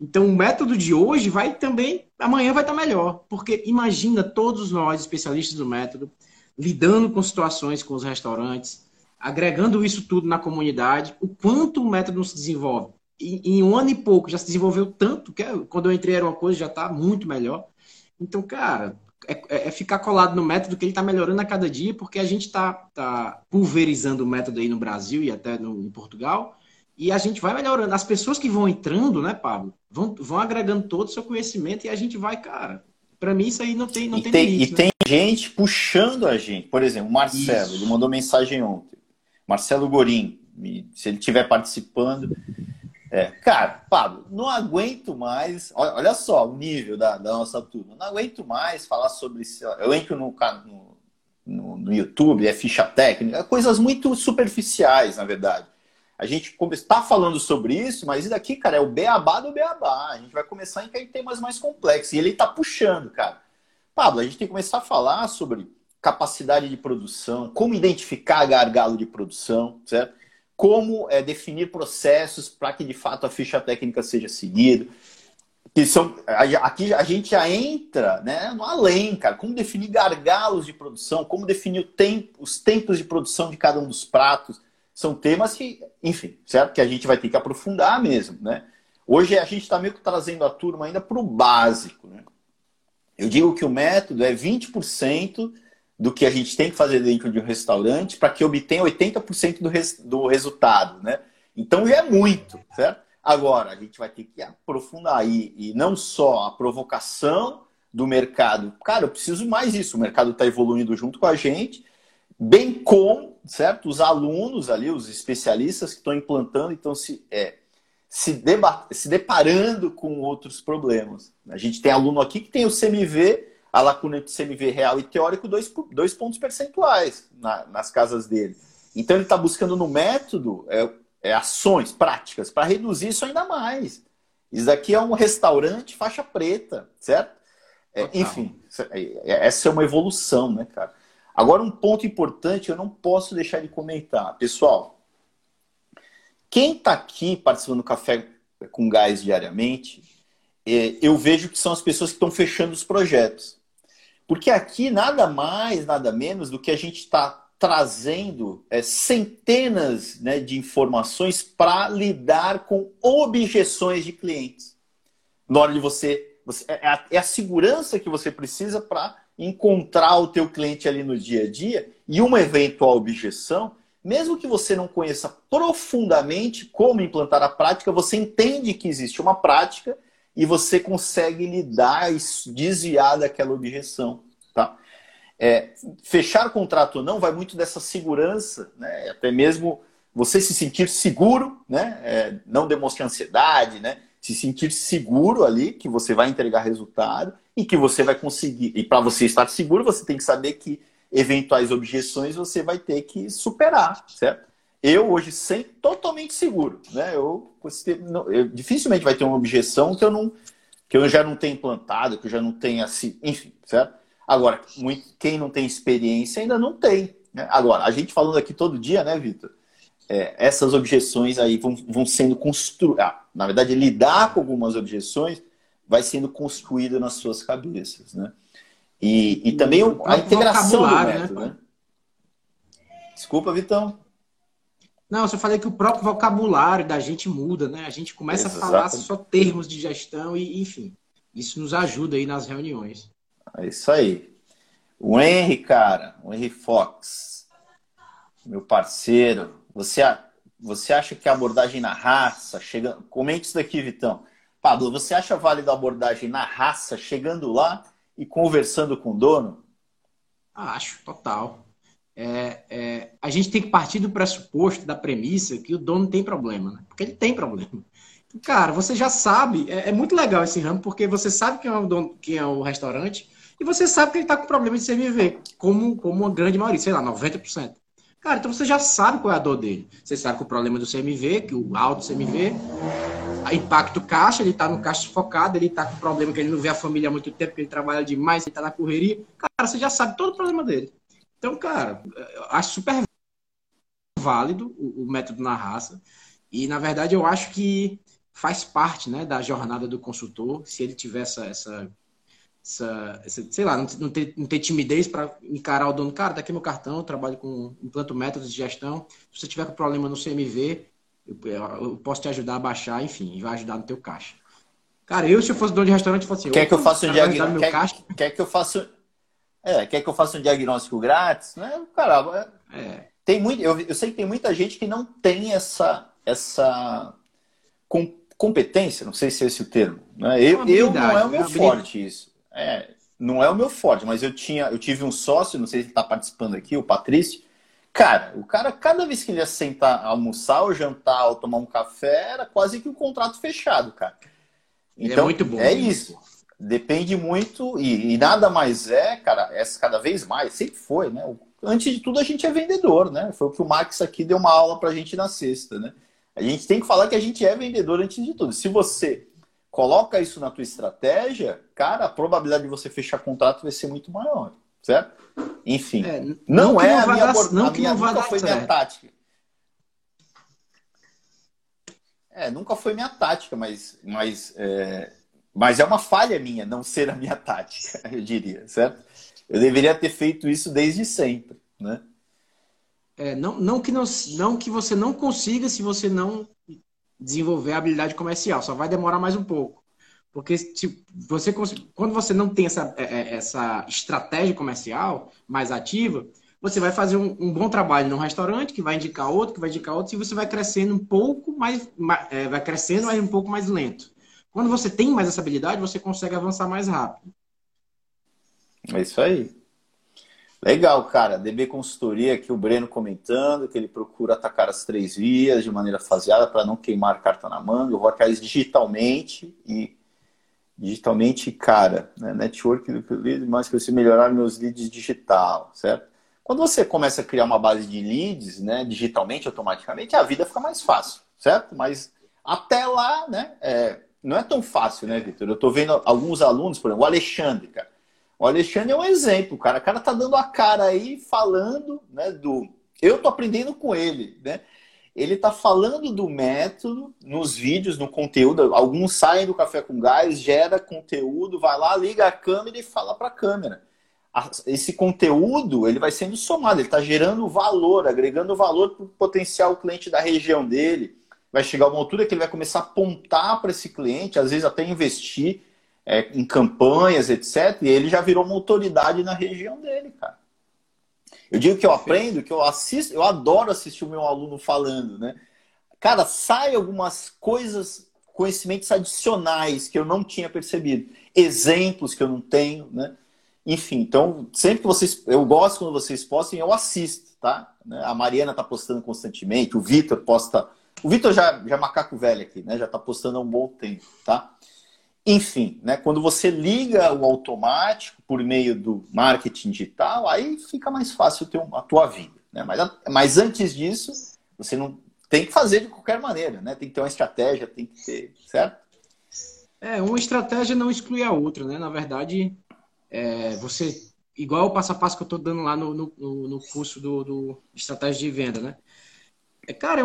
Então, o método de hoje vai também... Amanhã vai estar melhor. Porque imagina todos nós, especialistas do método, lidando com situações com os restaurantes, agregando isso tudo na comunidade, o quanto o método se desenvolve. Em um ano e pouco já se desenvolveu tanto, que quando eu entrei era uma coisa, já está muito melhor. Então, cara, é ficar colado no método, que ele está melhorando a cada dia, porque a gente está pulverizando o método aí no Brasil e até em Portugal, e a gente vai melhorando. As pessoas que vão entrando, né, Pablo, vão agregando todo o seu conhecimento, e a gente vai, cara... Para mim isso aí não tem limite, né? Tem gente puxando a gente. Por exemplo, o Marcelo, isso. Ele mandou mensagem ontem. Marcelo Gorim, se ele estiver participando... Cara, Pablo, não aguento mais... Olha só o nível da nossa turma. Não aguento mais falar sobre... Eu entro no YouTube, é ficha técnica, coisas muito superficiais, na verdade. A gente está falando sobre isso, mas isso daqui, cara, é o beabá do beabá. A gente vai começar em temas mais complexos. E ele está puxando, cara. Pablo, a gente tem que começar a falar sobre capacidade de produção, como identificar gargalo de produção, certo? Como definir processos para que, de fato, a ficha técnica seja seguida. Aqui a gente já entra, né, no além, cara. Como definir gargalos de produção, como definir os tempos de produção de cada um dos pratos. São temas que, enfim, certo? Que a gente vai ter que aprofundar mesmo, né? Hoje a gente está meio que trazendo a turma ainda para o básico, né? Eu digo que o método é 20% do que a gente tem que fazer dentro de um restaurante para que obtenha 80% do resultado, né? Então já é muito, certo? Agora, a gente vai ter que aprofundar aí, e não só a provocação do mercado. Cara, eu preciso mais disso. O mercado está evoluindo junto com a gente, bem como, certo, os alunos ali, os especialistas que estão implantando, então se deparando com outros problemas. A gente tem aluno aqui que tem o CMV, a lacuna de CMV real e teórico, 2 pontos percentuais nas casas dele. Então ele está buscando no método ações, práticas, para reduzir isso ainda mais. Isso daqui é um restaurante faixa preta, certo? Enfim, essa é uma evolução, né, cara? Agora, um ponto importante, eu não posso deixar de comentar. Pessoal, quem está aqui participando do Café com Gás diariamente, eu vejo que são as pessoas que estão fechando os projetos. Porque aqui, nada mais, nada menos do que a gente está trazendo centenas, né, de informações para lidar com objeções de clientes. Na hora de você é a segurança que você precisa para encontrar o teu cliente ali no dia a dia, e uma eventual objeção, mesmo que você não conheça profundamente como implantar a prática, você entende que existe uma prática e você consegue lidar e desviar daquela objeção, tá? Fechar contrato ou não vai muito dessa segurança, né? Até mesmo você se sentir seguro, né? Não demonstrar ansiedade, né? Se sentir seguro ali, que você vai entregar resultado e que você vai conseguir. E para você estar seguro, você tem que saber que eventuais objeções você vai ter que superar, certo? Eu hoje sempre totalmente seguro, né? Eu dificilmente vai ter uma objeção que eu já não tenha implantado, que eu já não tenha, assim, enfim, certo? Agora, quem não tem experiência ainda não tem, né? Agora, a gente falando aqui todo dia, né, Vitor? Essas objeções aí vão sendo construídas. Na verdade, lidar com algumas objeções vai sendo construída nas suas cabeças, né? E também a integração do método, né? Desculpa, Vitão. Não, eu só falei que o próprio vocabulário da gente muda, né? A gente começa a falar só termos de gestão e, enfim, isso nos ajuda aí nas reuniões. É isso aí. O Henry, cara, o Henry Fox, meu parceiro, você acha que a abordagem na raça chega... Comente isso daqui, Vitão. Pablo, você acha válida a abordagem na raça, chegando lá e conversando com o dono? Acho, total. A gente tem que partir do pressuposto, da premissa, que o dono tem problema, né? Porque ele tem problema. Então, cara, você já sabe, é muito legal esse ramo, porque você sabe quem é o dono, quem é o restaurante, e você sabe que ele está com problema de CMV, como uma grande maioria, sei lá, 90%. Cara, então você já sabe qual é a dor dele. Você sabe que o problema do CMV, que o alto CMV, impacta o caixa, ele está no caixa sufocado, ele está com problema que ele não vê a família há muito tempo, que ele trabalha demais, ele está na correria. Cara, você já sabe todo o problema dele. Então, cara, eu acho super válido, o método na raça. E, na verdade, eu acho que faz parte, né, da jornada do consultor, se ele tiver sei lá, não ter timidez para encarar o dono. Cara, daqui meu cartão, eu trabalho com implanto métodos de gestão. Se você tiver com problema no CMV, eu posso te ajudar a baixar, enfim, vai ajudar no teu caixa. Cara, eu, se eu fosse dono de restaurante, eu fosse assim... Quer que eu faça um diagnóstico grátis? Né? Cara, tem muito, eu sei que tem muita gente que não tem essa competência, não sei se é esse o termo. Né? Eu não é o meu forte isso. Não é o meu forte, mas eu tive um sócio, não sei se ele está participando aqui, o Patrício. Cara, o cara, cada vez que ele ia sentar, almoçar ou jantar ou tomar um café, era quase que um contrato fechado, cara. Então, ele é muito bom. É isso. Depende muito, e nada mais cara, cada vez mais, sempre foi, né? Antes de tudo, a gente é vendedor, né? Foi o que o Max aqui deu uma aula pra gente na sexta, né? A gente tem que falar que a gente é vendedor antes de tudo. Se você coloca isso na tua estratégia, cara, a probabilidade de você fechar contrato vai ser muito maior, certo? Enfim, não é a minha abordagem, nunca foi minha tática. Nunca foi minha tática, mas é uma falha minha não ser a minha tática, eu diria, certo? Eu deveria ter feito isso desde sempre, né? Não que você não consiga se você não desenvolver a habilidade comercial, só vai demorar mais um pouco. Porque quando você não tem essa estratégia comercial mais ativa, você vai fazer um bom trabalho num restaurante, que vai indicar outro, e você vai crescendo mas um pouco mais lento. Quando você tem mais essa habilidade, você consegue avançar mais rápido. É isso aí. Legal, cara. DB Consultoria, aqui o Breno comentando que ele procura atacar as 3 vias de maneira faseada para não queimar carta na manga. Eu vou atrás digitalmente cara, né? Network do que eu lido, mas que eu preciso melhorar meus leads digital, certo? Quando você começa a criar uma base de leads, né, digitalmente, automaticamente, a vida fica mais fácil, certo? Mas até lá, né, não é tão fácil, né, Vitor? Eu tô vendo alguns alunos, por exemplo, o Alexandre, cara. O Alexandre é um exemplo, cara. O cara tá dando a cara aí, falando, né, eu tô aprendendo com ele, né? Ele tá falando do método nos vídeos, no conteúdo. Alguns saem do Café com Gás, gera conteúdo, vai lá, liga a câmera e fala pra câmera. Esse conteúdo, ele vai sendo somado. Ele tá gerando valor, agregando valor pro potencial cliente da região dele. Vai chegar uma altura que ele vai começar a apontar para esse cliente, às vezes até investir em campanhas, etc. E ele já virou uma autoridade na região dele, cara. Eu digo que eu aprendo, que eu assisto, eu adoro assistir o meu aluno falando, né? Cara, saem algumas coisas, conhecimentos adicionais que eu não tinha percebido, exemplos que eu não tenho, né? Enfim, então, sempre que vocês... Eu gosto quando vocês postem, eu assisto, tá? A Mariana tá postando constantemente, o Vitor posta... O Vitor já é macaco velho aqui, né? Já está postando há um bom tempo, tá? Enfim, né? Quando você liga o automático por meio do marketing digital, aí fica mais fácil a tua vida, né? Mas antes disso, você não tem que fazer de qualquer maneira, né? Tem que ter uma estratégia, tem que ter, certo? Uma estratégia não exclui a outra, né? Na verdade, você... Igual o passo a passo que eu estou dando lá no curso do Estratégia de Venda, né? Cara,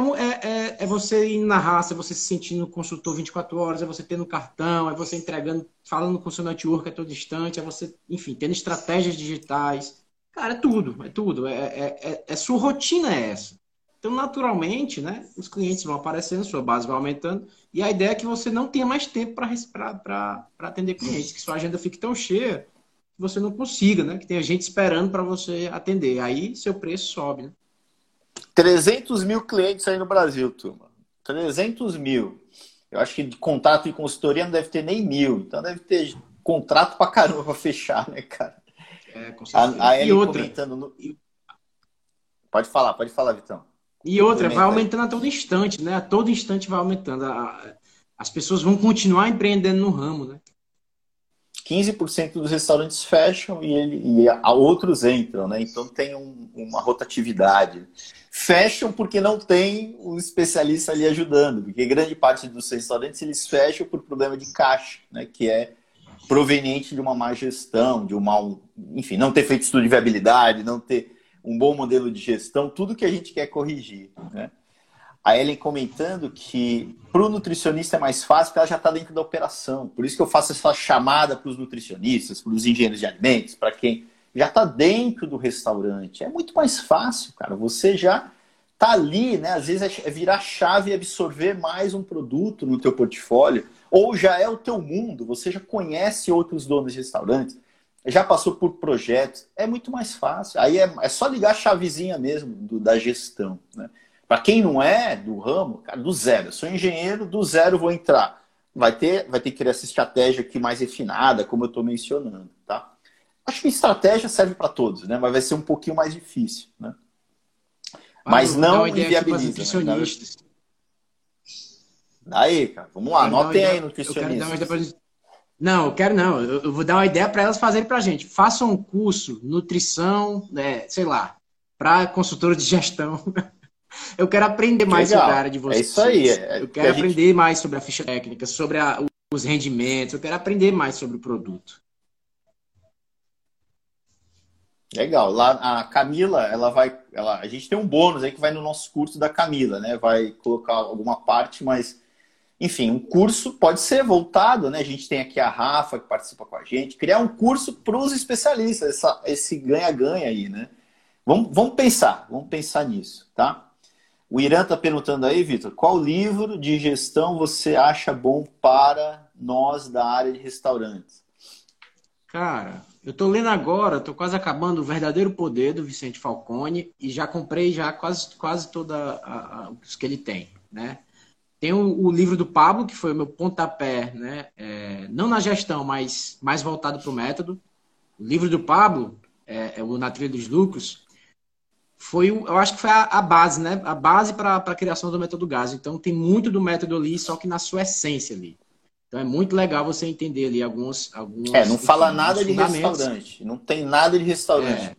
é você ir na raça, é você se sentindo consultor 24 horas, é você tendo cartão, é você entregando, falando com o seu network a todo instante, é você, enfim, tendo estratégias digitais. Cara, é tudo. Sua rotina é essa. Então, naturalmente, né, os clientes vão aparecendo, sua base vai aumentando, e a ideia é que você não tenha mais tempo para atender clientes, que sua agenda fique tão cheia que você não consiga, né, que tenha gente esperando para você atender. Aí, seu preço sobe, né? 300 mil clientes aí no Brasil, turma. 300 mil. Eu acho que de contrato de consultoria não deve ter nem 1000. Então deve ter contrato pra caramba pra fechar, né, cara? Com certeza. A Ellen comentando... Pode falar, Vitão. E outra, vai aumentando a todo instante, né? A todo instante vai aumentando. As pessoas vão continuar empreendendo no ramo, né? 15% dos restaurantes fecham e outros entram, né? Então tem uma rotatividade. Fecham porque não tem um especialista ali ajudando, porque grande parte dos restaurantes eles fecham por problema de caixa, né? Que é proveniente de uma má gestão, de um mal, enfim, não ter feito estudo de viabilidade, não ter um bom modelo de gestão, tudo que a gente quer corrigir, né? A Ellen comentando que para o nutricionista é mais fácil porque ela já está dentro da operação. Por isso que eu faço essa chamada para os nutricionistas, para os engenheiros de alimentos, para quem já está dentro do restaurante. É muito mais fácil, cara. Você já está ali, né? Às vezes é virar chave e absorver mais um produto no teu portfólio. Ou já é o teu mundo, você já conhece outros donos de restaurantes, já passou por projetos. É muito mais fácil. Aí é só ligar a chavezinha mesmo da gestão, né? Para quem não é do ramo, cara, do zero. Eu sou engenheiro, do zero vou entrar. Vai ter que criar essa estratégia aqui mais refinada, como eu estou mencionando, tá? Acho que estratégia serve para todos, né? Mas vai ser um pouquinho mais difícil, né? Mas não inviabiliza. Né? Daí, cara, vamos lá. Anotem aí, nutricionistas. Não, eu quero não. Eu vou dar uma ideia para elas fazerem para a gente. Façam um curso, nutrição, né, sei lá, para consultora de gestão. Eu quero aprender mais sobre a área de vocês. É isso aí. Eu quero aprender mais sobre a ficha técnica, sobre os rendimentos. Eu quero aprender mais sobre o produto. Legal. Lá a Camila, a gente tem um bônus aí que vai no nosso curso da Camila, né? Vai colocar alguma parte, mas enfim, um curso pode ser voltado, né? A gente tem aqui a Rafa que participa com a gente. Criar um curso para os especialistas. Esse ganha-ganha aí, né? Vamos pensar nisso, tá? O Irã está perguntando aí, Vitor, qual livro de gestão você acha bom para nós da área de restaurantes? Cara, eu estou lendo agora, estou quase acabando O Verdadeiro Poder, do Vicente Falconi, e já comprei já quase toda os que ele tem, né? Tem o livro do Pablo, que foi o meu pontapé, né? Não na gestão, mas mais voltado para o método. O livro do Pablo, o Na Trilha dos Lucros, eu acho que foi a base, né? A base para a criação do método GAS. Então, tem muito do método ali, só que na sua essência ali. Então, é muito legal você entender ali alguns não fala nada de restaurante. Não tem nada de restaurante.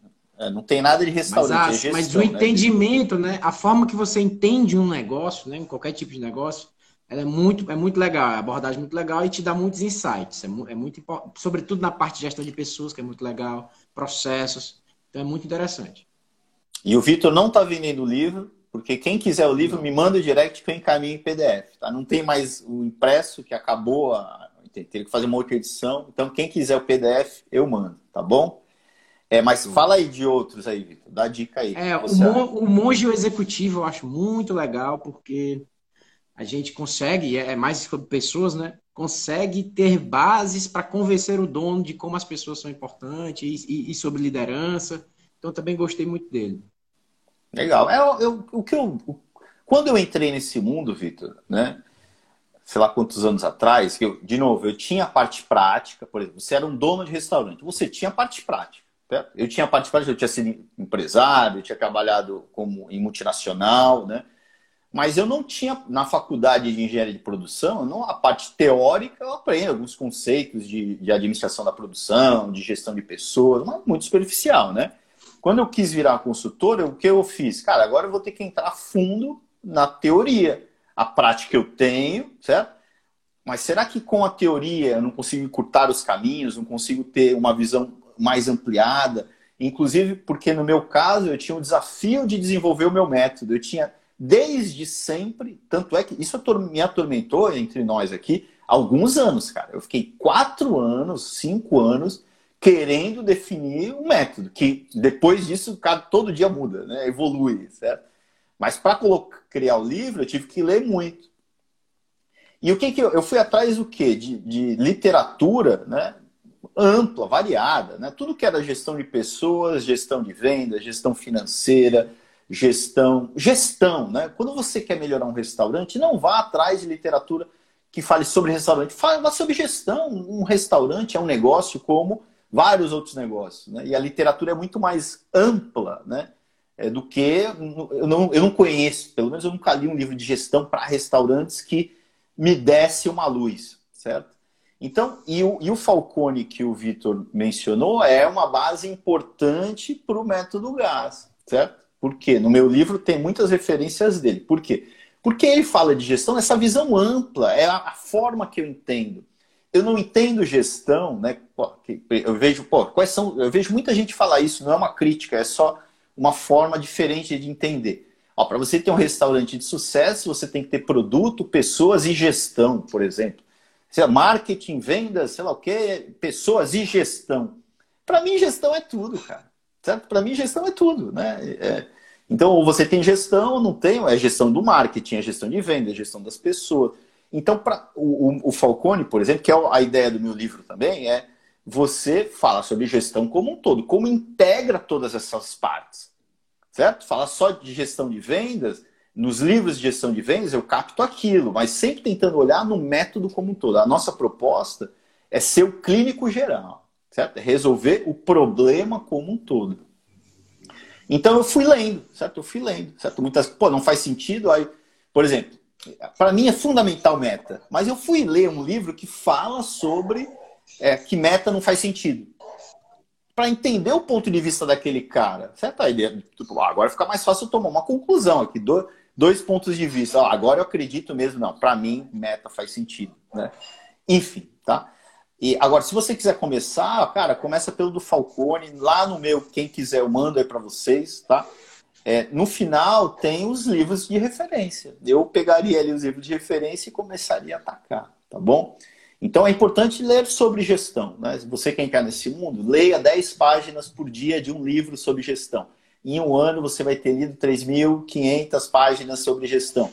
Não tem nada de restaurante. Mas o entendimento, né? A forma que você entende um negócio, né? Qualquer tipo de negócio, ela é muito legal. É uma abordagem muito legal e te dá muitos insights. É muito importante, sobretudo na parte de gestão de pessoas, que é muito legal, processos. Então, é muito interessante. E o Vitor não está vendendo o livro, porque quem quiser o livro me manda o direct que eu encaminho em PDF, tá? Não tem mais o impresso, que acabou, teria que fazer uma outra edição. Então, quem quiser o PDF, eu mando, tá bom? Mas fala aí de outros aí, Vitor, dá dica aí. O Monge e o Executivo eu acho muito legal, porque a gente consegue, é mais sobre pessoas, né? Consegue ter bases para convencer o dono de como as pessoas são importantes e sobre liderança. Então, também gostei muito dele. Legal. Quando eu entrei nesse mundo, Vitor, né? Sei lá quantos anos atrás, eu tinha a parte prática. Por exemplo, você era um dono de restaurante. Você tinha a parte prática, certo? Eu tinha a parte prática, eu tinha sido empresário, eu tinha trabalhado em multinacional, né? Mas eu não tinha, na faculdade de engenharia de produção, a parte teórica eu aprendo alguns conceitos de administração da produção, de gestão de pessoas, mas muito superficial, né? Quando eu quis virar consultor, o que eu fiz? Cara, agora eu vou ter que entrar a fundo na teoria. A prática eu tenho, certo? Mas será que com a teoria eu não consigo encurtar os caminhos? Não consigo ter uma visão mais ampliada? Inclusive porque no meu caso eu tinha o desafio de desenvolver o meu método. Eu tinha desde sempre, tanto é que isso me atormentou entre nós aqui alguns anos, cara. Eu fiquei 4 anos, 5 anos... querendo definir um método, que depois disso todo dia muda, né? Evolui, certo? Mas para criar o livro, eu tive que ler muito. E o que eu fui atrás do quê? De literatura, né? Ampla, variada, né? Tudo que era gestão de pessoas, gestão de vendas, gestão financeira, gestão, né? Quando você quer melhorar um restaurante, não vá atrás de literatura que fale sobre restaurante. Fala sobre gestão. Um restaurante é um negócio como vários outros negócios, né? E a literatura é muito mais ampla, né? Do que... Eu não conheço, pelo menos eu nunca li um livro de gestão para restaurantes que me desse uma luz, certo? Então, e o Falconi que o Vitor mencionou é uma base importante para o método GAS, certo? Por quê? No meu livro tem muitas referências dele. Por quê? Porque ele fala de gestão nessa visão ampla, é a forma que eu entendo. Eu não entendo gestão, né? Eu vejo muita gente falar isso, não é uma crítica, é só uma forma diferente de entender. Para você ter um restaurante de sucesso, você tem que ter produto, pessoas e gestão, por exemplo. Marketing, vendas, sei lá o quê, pessoas e gestão. Para mim, gestão é tudo, cara. Para mim, gestão é tudo, né? Então, ou você tem gestão ou não tem. É gestão do marketing, é gestão de venda, é gestão das pessoas. Então, para o Falconi, por exemplo, que é a ideia do meu livro também, é você falar sobre gestão como um todo, como integra todas essas partes, certo? Falar só de gestão de vendas, nos livros de gestão de vendas eu capto aquilo, mas sempre tentando olhar no método como um todo. A nossa proposta é ser o clínico geral, certo? É resolver o problema como um todo. Então eu fui lendo, certo? Muitas, não faz sentido. Aí, por exemplo, para mim é fundamental meta, mas eu fui ler um livro que fala sobre que meta não faz sentido, para entender o ponto de vista daquele cara, certo? Aí, tipo, agora fica mais fácil eu tomar uma conclusão aqui, dois pontos de vista. Agora eu acredito mesmo, não, para mim meta faz sentido, né? Enfim, tá? E agora, se você quiser começar, cara, começa pelo do Falconi, lá no meu, quem quiser eu mando aí para vocês, tá? No final tem os livros de referência. Eu pegaria ali os livros de referência e começaria a atacar, tá bom? Então é importante ler sobre gestão, né? Você quem quer nesse mundo, leia 10 páginas por dia de um livro sobre gestão. Em um ano você vai ter lido 3.500 páginas sobre gestão.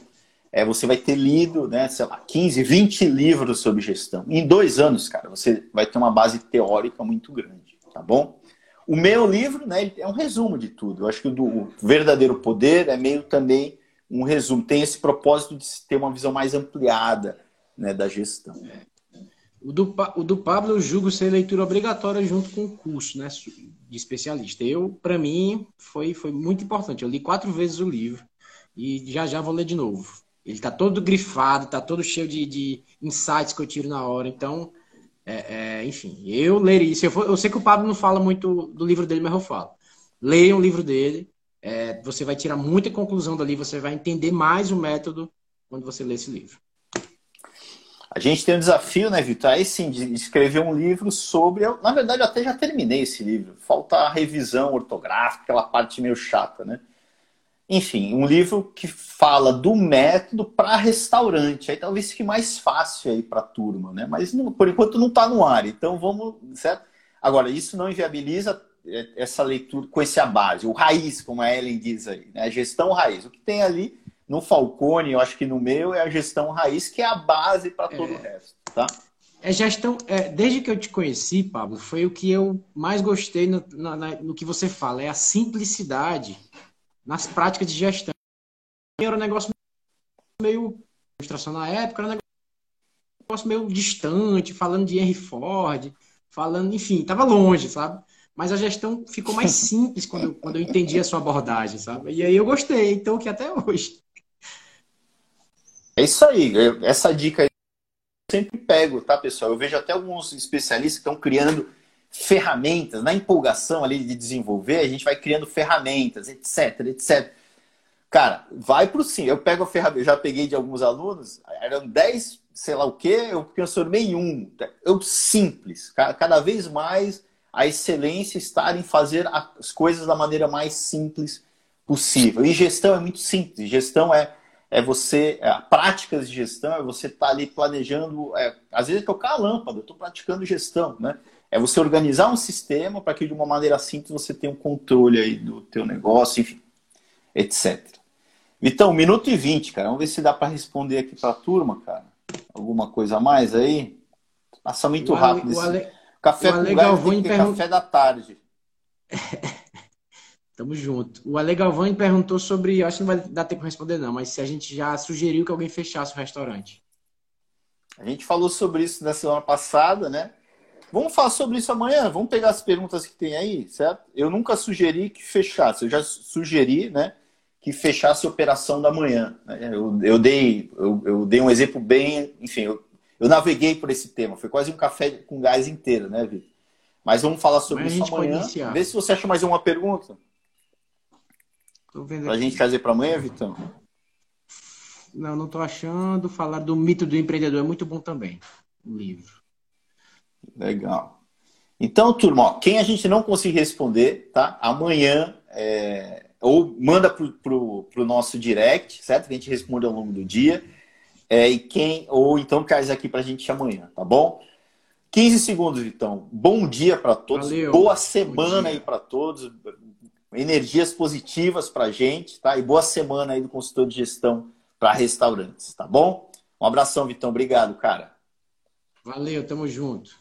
Você vai ter lido, né, sei lá, 15, 20 livros sobre gestão. Em 2 anos, cara, você vai ter uma base teórica muito grande, tá bom? O meu livro, né, é um resumo de tudo. Eu acho que o Verdadeiro Poder é meio também um resumo. Tem esse propósito de ter uma visão mais ampliada, né, da gestão. O do Pablo eu julgo ser leitura obrigatória junto com o curso, né, de especialista. Para mim, foi muito importante. Eu li 4 vezes o livro e já vou ler de novo. Ele está todo grifado, está todo cheio de insights que eu tiro na hora. Então, enfim, eu leria. Eu sei que o Pablo não fala muito do livro dele, mas eu falo. Leia o livro dele. Você vai tirar muita conclusão dali. Você vai entender mais o método quando você lê esse livro. A gente tem um desafio, né, Vitor? Aí sim, de escrever um livro sobre... Na verdade, eu até já terminei esse livro. Falta a revisão ortográfica, aquela parte meio chata, né? Enfim, um livro que fala do método para restaurante. Aí talvez fique mais fácil aí para a turma, né? Mas por enquanto não está no ar. Então vamos, certo? Agora, isso não inviabiliza essa leitura com essa base, o raiz, como a Ellen diz aí, né? A gestão raiz. O que tem ali no Falconi, eu acho que no meu, é a gestão raiz, que é a base para todo o resto, tá? Gestão, desde que eu te conheci, Pablo, foi o que eu mais gostei no que você fala, é a simplicidade nas práticas de gestão. Era um negócio meio... Ilustração na época, era um negócio meio distante, falando de Henry Ford, falando... Enfim, estava longe, sabe? Mas a gestão ficou mais simples quando eu entendi a sua abordagem, sabe? E aí eu gostei, então, que até hoje. É isso aí. Essa dica aí eu sempre pego, tá, pessoal? Eu vejo até alguns especialistas que estão criando ferramentas, na empolgação ali de desenvolver, a gente vai criando ferramentas, etc, etc. Cara, vai pro sim. Eu pego a ferramenta, eu já peguei de alguns alunos, eram 10, sei lá o quê, eu transformei em 1. Eu simples. Cada vez mais a excelência está em fazer as coisas da maneira mais simples possível. E gestão é muito simples. Gestão é você... práticas de gestão é você estar ali planejando... às vezes tocar a lâmpada, eu estou praticando gestão, né? É você organizar um sistema para que de uma maneira simples você tenha um controle aí do teu negócio, enfim, etc. Então, 1 minuto e 20, cara. Vamos ver se dá para responder aqui para a turma, cara. Alguma coisa a mais aí? Passa muito rápido. Café com Gás tem que ter café da tarde. Tamo junto. O Ale Galvão perguntou sobre... Acho que não vai dar tempo para responder não, mas se a gente já sugeriu que alguém fechasse o restaurante. A gente falou sobre isso na semana passada, né? Vamos falar sobre isso amanhã, vamos pegar as perguntas que tem aí, certo? Eu nunca sugeri que fechasse, eu já sugeri, né, que fechasse a operação da manhã. Eu dei um exemplo bem, enfim, eu naveguei por esse tema, foi quase um café com gás inteiro, né, Vitor? Mas vamos falar sobre isso amanhã, vê se você acha mais uma pergunta. Pra gente trazer para amanhã, Vitão? Não tô achando, falar do mito do empreendedor é muito bom também, o livro. Legal. Então, turma, quem a gente não conseguir responder, tá? Amanhã ou manda para o nosso direct, certo? Que a gente responde ao longo do dia. Ou então traz aqui para a gente amanhã, tá bom? 15 segundos, Vitão. Bom dia para todos. Valeu. Boa semana aí para todos. Energias positivas para a gente, tá? E boa semana aí do consultor de gestão para restaurantes, tá bom? Um abração, Vitão. Obrigado, cara. Valeu, tamo junto.